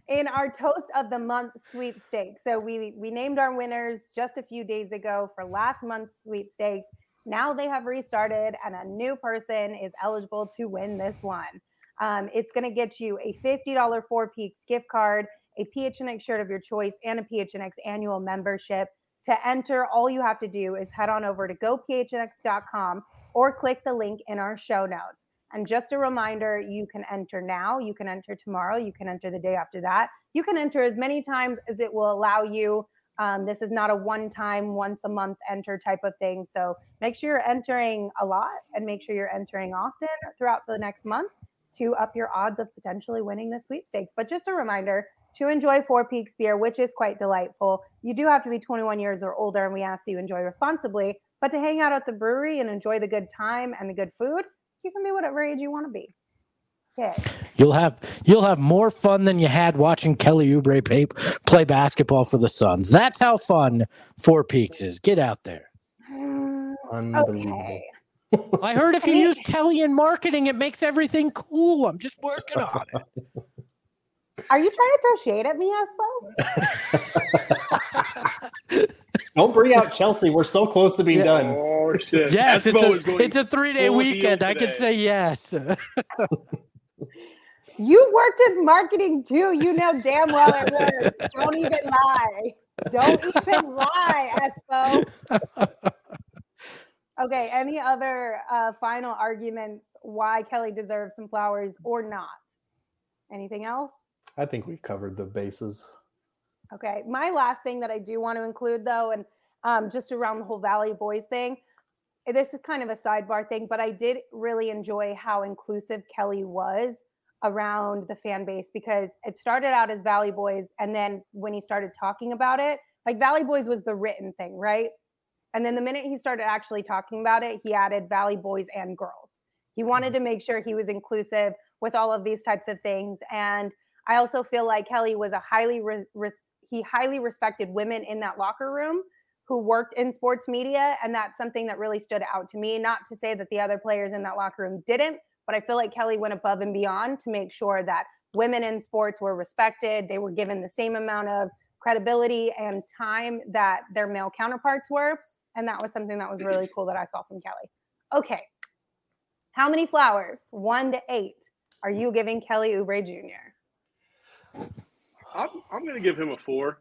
in our Toast of the Month sweepstakes. So we we named our winners just a few days ago for last month's sweepstakes. Now they have restarted, and a new person is eligible to win this one. Um, it's going to get you a fifty dollars Four Peaks gift card, a P H N X shirt of your choice, and a P H N X annual membership. To enter, all you have to do is head on over to go p h n x dot com or click the link in our show notes. And just a reminder, you can enter now, you can enter tomorrow, you can enter the day after that. You can enter as many times as it will allow you. Um, this is not a one-time, once-a-month enter type of thing. So make sure you're entering a lot and make sure you're entering often throughout the next month to up your odds of potentially winning the sweepstakes. But just a reminder to enjoy Four Peaks beer, which is quite delightful. You do have to be twenty-one years or older, and we ask that you enjoy responsibly. But to hang out at the brewery and enjoy the good time and the good food, you can be whatever age you want to be. Yeah. You'll have you'll have more fun than you had watching Kelly Oubre pay, play basketball for the Suns. That's how fun Four Peaks is. Get out there. Unbelievable. Okay. I heard if you use Kelly in marketing, it makes everything cool. I'm just working on it. Are you trying to throw shade at me, Espo? Don't bring out Chelsea. We're so close to being yeah. done. Oh, shit. Yes, it's a, it's a three-day weekend. I can say yes. You worked in marketing too. You know damn well it works. Don't even lie. Don't even lie, Espo. Okay, any other uh, final arguments why Kelly deserves some flowers or not? Anything else? I think we've covered the bases. Okay, my last thing that I do want to include though, and um, just around the whole Valley Boys thing, this is kind of a sidebar thing, but I did really enjoy how inclusive Kelly was around the fan base, because it started out as Valley Boys, and then when he started talking about it, like Valley Boys was the written thing, right? And then the minute he started actually talking about it, he added Valley Boys and girls. He wanted to make sure he was inclusive with all of these types of things. And I also feel like Kelly was a highly re- res- he highly respected women in that locker room who worked in sports media, and that's something that really stood out to me. Not to say that the other players in that locker room didn't, but I feel like Kelly went above and beyond to make sure that women in sports were respected. They were given the same amount of credibility and time that their male counterparts were, and that was something that was really cool that I saw from Kelly. Okay, how many flowers, one to eight, are you giving Kelly Oubre Junior? I'm, I'm going to give him a four.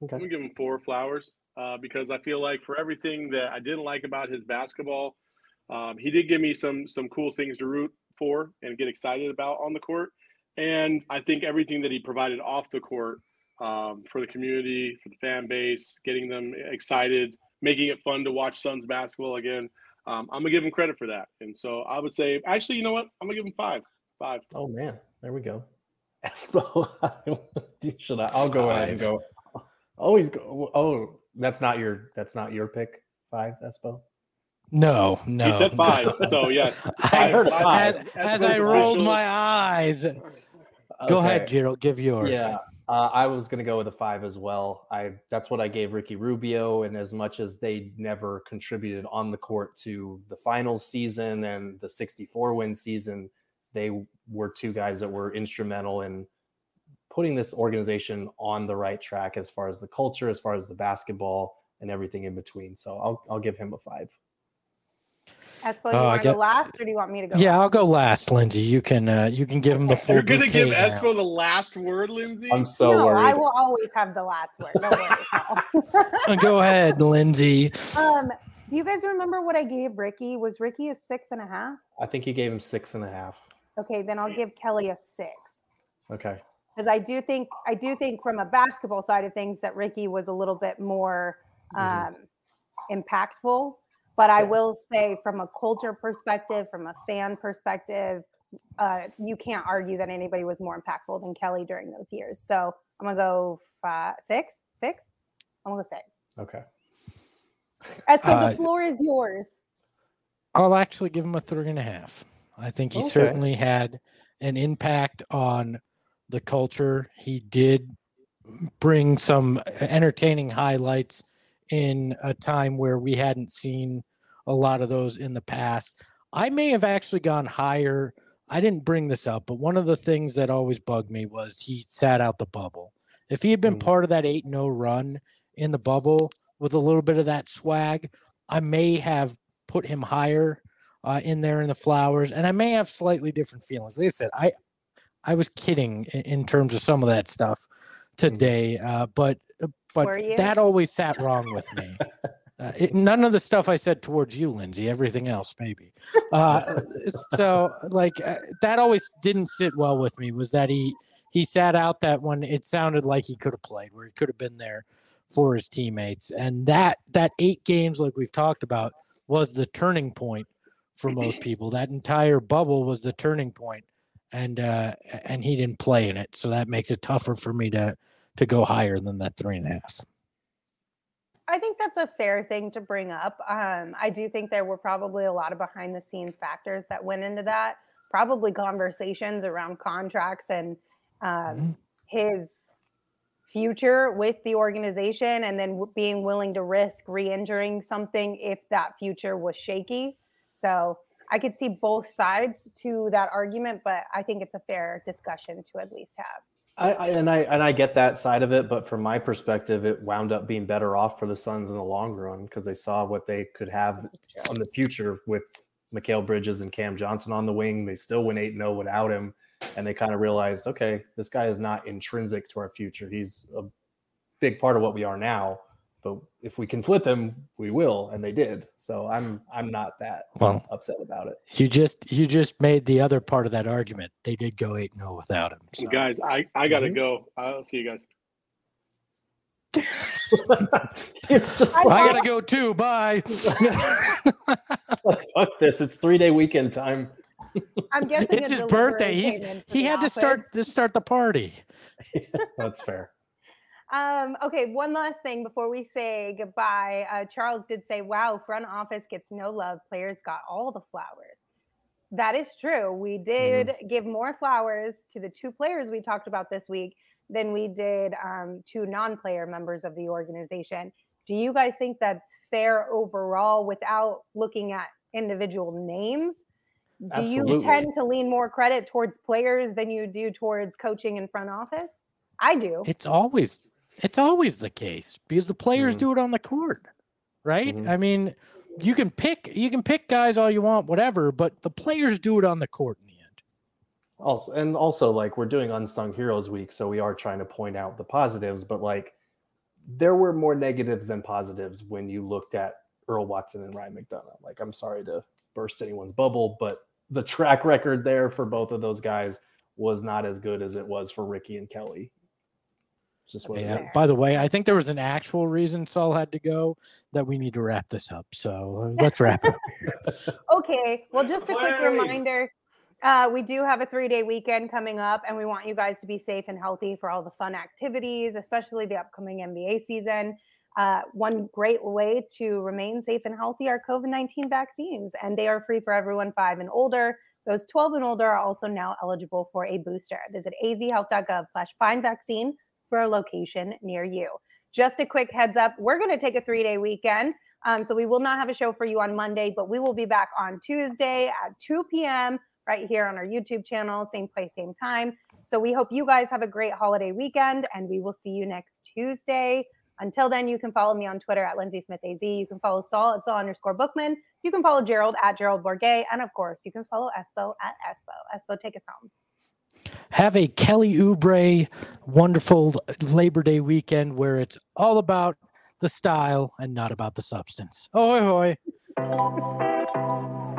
Okay. I'm going to give him four flowers. uh, because I feel like for everything that I didn't like about his basketball, um, he did give me some some cool things to root for and get excited about on the court. And I think everything that he provided off the court um, for the community, for the fan base, getting them excited, making it fun to watch Suns basketball again, um, I'm going to give him credit for that. And so I would say, actually, you know what? I'm going to give him five. Five. Oh, man. There we go. Espo. Should I? I'll go ahead and go. Always go. Oh, that's not your that's not your pick. Five, Espo. No, no. He said five, so yes. I heard five. As, as I rolled my eyes. Okay. Go ahead, Gerald. Give yours. Yeah, uh, I was going to go with a five as well. I That's what I gave Ricky Rubio, and as much as they never contributed on the court to the finals season and the sixty-four win season, they were two guys that were instrumental in putting this organization on the right track as far as the culture, as far as the basketball, and everything in between. So I'll I'll give him a five. Espo, do you uh, want to go last, or do you want me to go? Yeah, last? I'll go last, Lindsay. You can uh, you can give him the full. You're gonna give now. Espo the last word, Lindsay. I'm so no, worried. I will always have the last word. No worries. No. Go ahead, Lindsay. Um, do you guys remember what I gave Ricky? Was Ricky a six and a half? I think you gave him six and a half. Okay, then I'll give Kelly a six. Okay. Because I do think I do think from a basketball side of things that Ricky was a little bit more um, mm-hmm. impactful. But I will say from a culture perspective, from a fan perspective, uh, you can't argue that anybody was more impactful than Kelly during those years. So I'm going to go five, six, six. I'm going to go six. Okay. Esco, uh, the floor is yours. I'll actually give him a three and a half. I think he okay. certainly had an impact on the culture. He did bring some entertaining highlights in a time where we hadn't seen a lot of those in the past. I may have actually gone higher. I didn't bring this up, but one of the things that always bugged me was he sat out the bubble. If he had been part of that eight and oh run in the bubble with a little bit of that swag, I may have put him higher uh, in there in the flowers, and I may have slightly different feelings. Like I said, I, I was kidding in, in terms of some of that stuff today, uh, but But that always sat wrong with me. Uh, it, none of the stuff I said towards you, Lindsay, everything else, maybe. Uh, so, like, uh, that always didn't sit well with me, was that he, he sat out that one. It sounded like he could have played, where he could have been there for his teammates. And that that eight games, like we've talked about, was the turning point for most people. That entire bubble was the turning point, and, uh, and he didn't play in it. So that makes it tougher for me to – to go higher than that three and a half. I think that's a fair thing to bring up. Um, I do think there were probably a lot of behind the scenes factors that went into that, probably conversations around contracts and um, mm-hmm. his future with the organization, and then w- being willing to risk re-injuring something if that future was shaky. So I could see both sides to that argument, but I think it's a fair discussion to at least have. I, I and I and I get that side of it, but from my perspective, it wound up being better off for the Suns in the long run because they saw what they could have on the future with Mikal Bridges and Cam Johnson on the wing. They still went eight and oh without him, and they kind of realized, okay, this guy is not intrinsic to our future. He's a big part of what we are now, but if we can flip him, we will, and they did. So I'm I'm not that well, upset about it. You just you just made the other part of that argument. They did go eight and zero without him. So. Guys, I, I gotta mm-hmm. go. I'll see you guys. It's just I, like, I gotta go too. Bye. It's like, fuck this. It's three day weekend time. I'm guessing it's his birthday. He's he had office. to start to start the party. Yeah, that's fair. Um, okay, one last thing before we say goodbye. Uh, Charles did say, wow, front office gets no love. Players got all the flowers. That is true. We did mm-hmm. give more flowers to the two players we talked about this week than we did um, to non-player members of the organization. Do you guys think that's fair overall without looking at individual names? Do Absolutely. You tend to lean more credit towards players than you do towards coaching and front office? I do. It's always... It's always the case because the players mm-hmm. do it on the court, right? Mm-hmm. I mean, you can pick you can pick guys all you want, whatever, but the players do it on the court in the end. Also, and also, like, we're doing Unsung Heroes Week, so we are trying to point out the positives, but, like, there were more negatives than positives when you looked at Earl Watson and Ryan McDonough. Like, I'm sorry to burst anyone's bubble, but the track record there for both of those guys was not as good as it was for Ricky and Kelly. Just yeah. By the way, I think there was an actual reason Saul had to go that we need to wrap this up. So let's wrap it up here. Okay. Well, just a quick reminder. Uh, we do have a three-day weekend coming up, and we want you guys to be safe and healthy for all the fun activities, especially the upcoming N B A season. Uh, one great way to remain safe and healthy are COVID nineteen vaccines, and they are free for everyone five and older. Those twelve and older are also now eligible for a booster. Visit azhealth.gov slash find vaccine for a location near you. Just a quick heads up, we're going to take a three-day weekend, um, so we will not have a show for you on Monday, but we will be back on Tuesday at two p.m., right here on our YouTube channel, same place, same time. So we hope you guys have a great holiday weekend, and we will see you next Tuesday. Until then, you can follow me on Twitter at Lindsay Smith A Z. You can follow Saul at Saul underscore Bookman. You can follow Gerald at Gerald Bourget. And, of course, you can follow Espo at Espo. Espo, take us home. Have a Kelly Oubre wonderful Labor Day weekend where it's all about the style and not about the substance. Ahoy, hoy.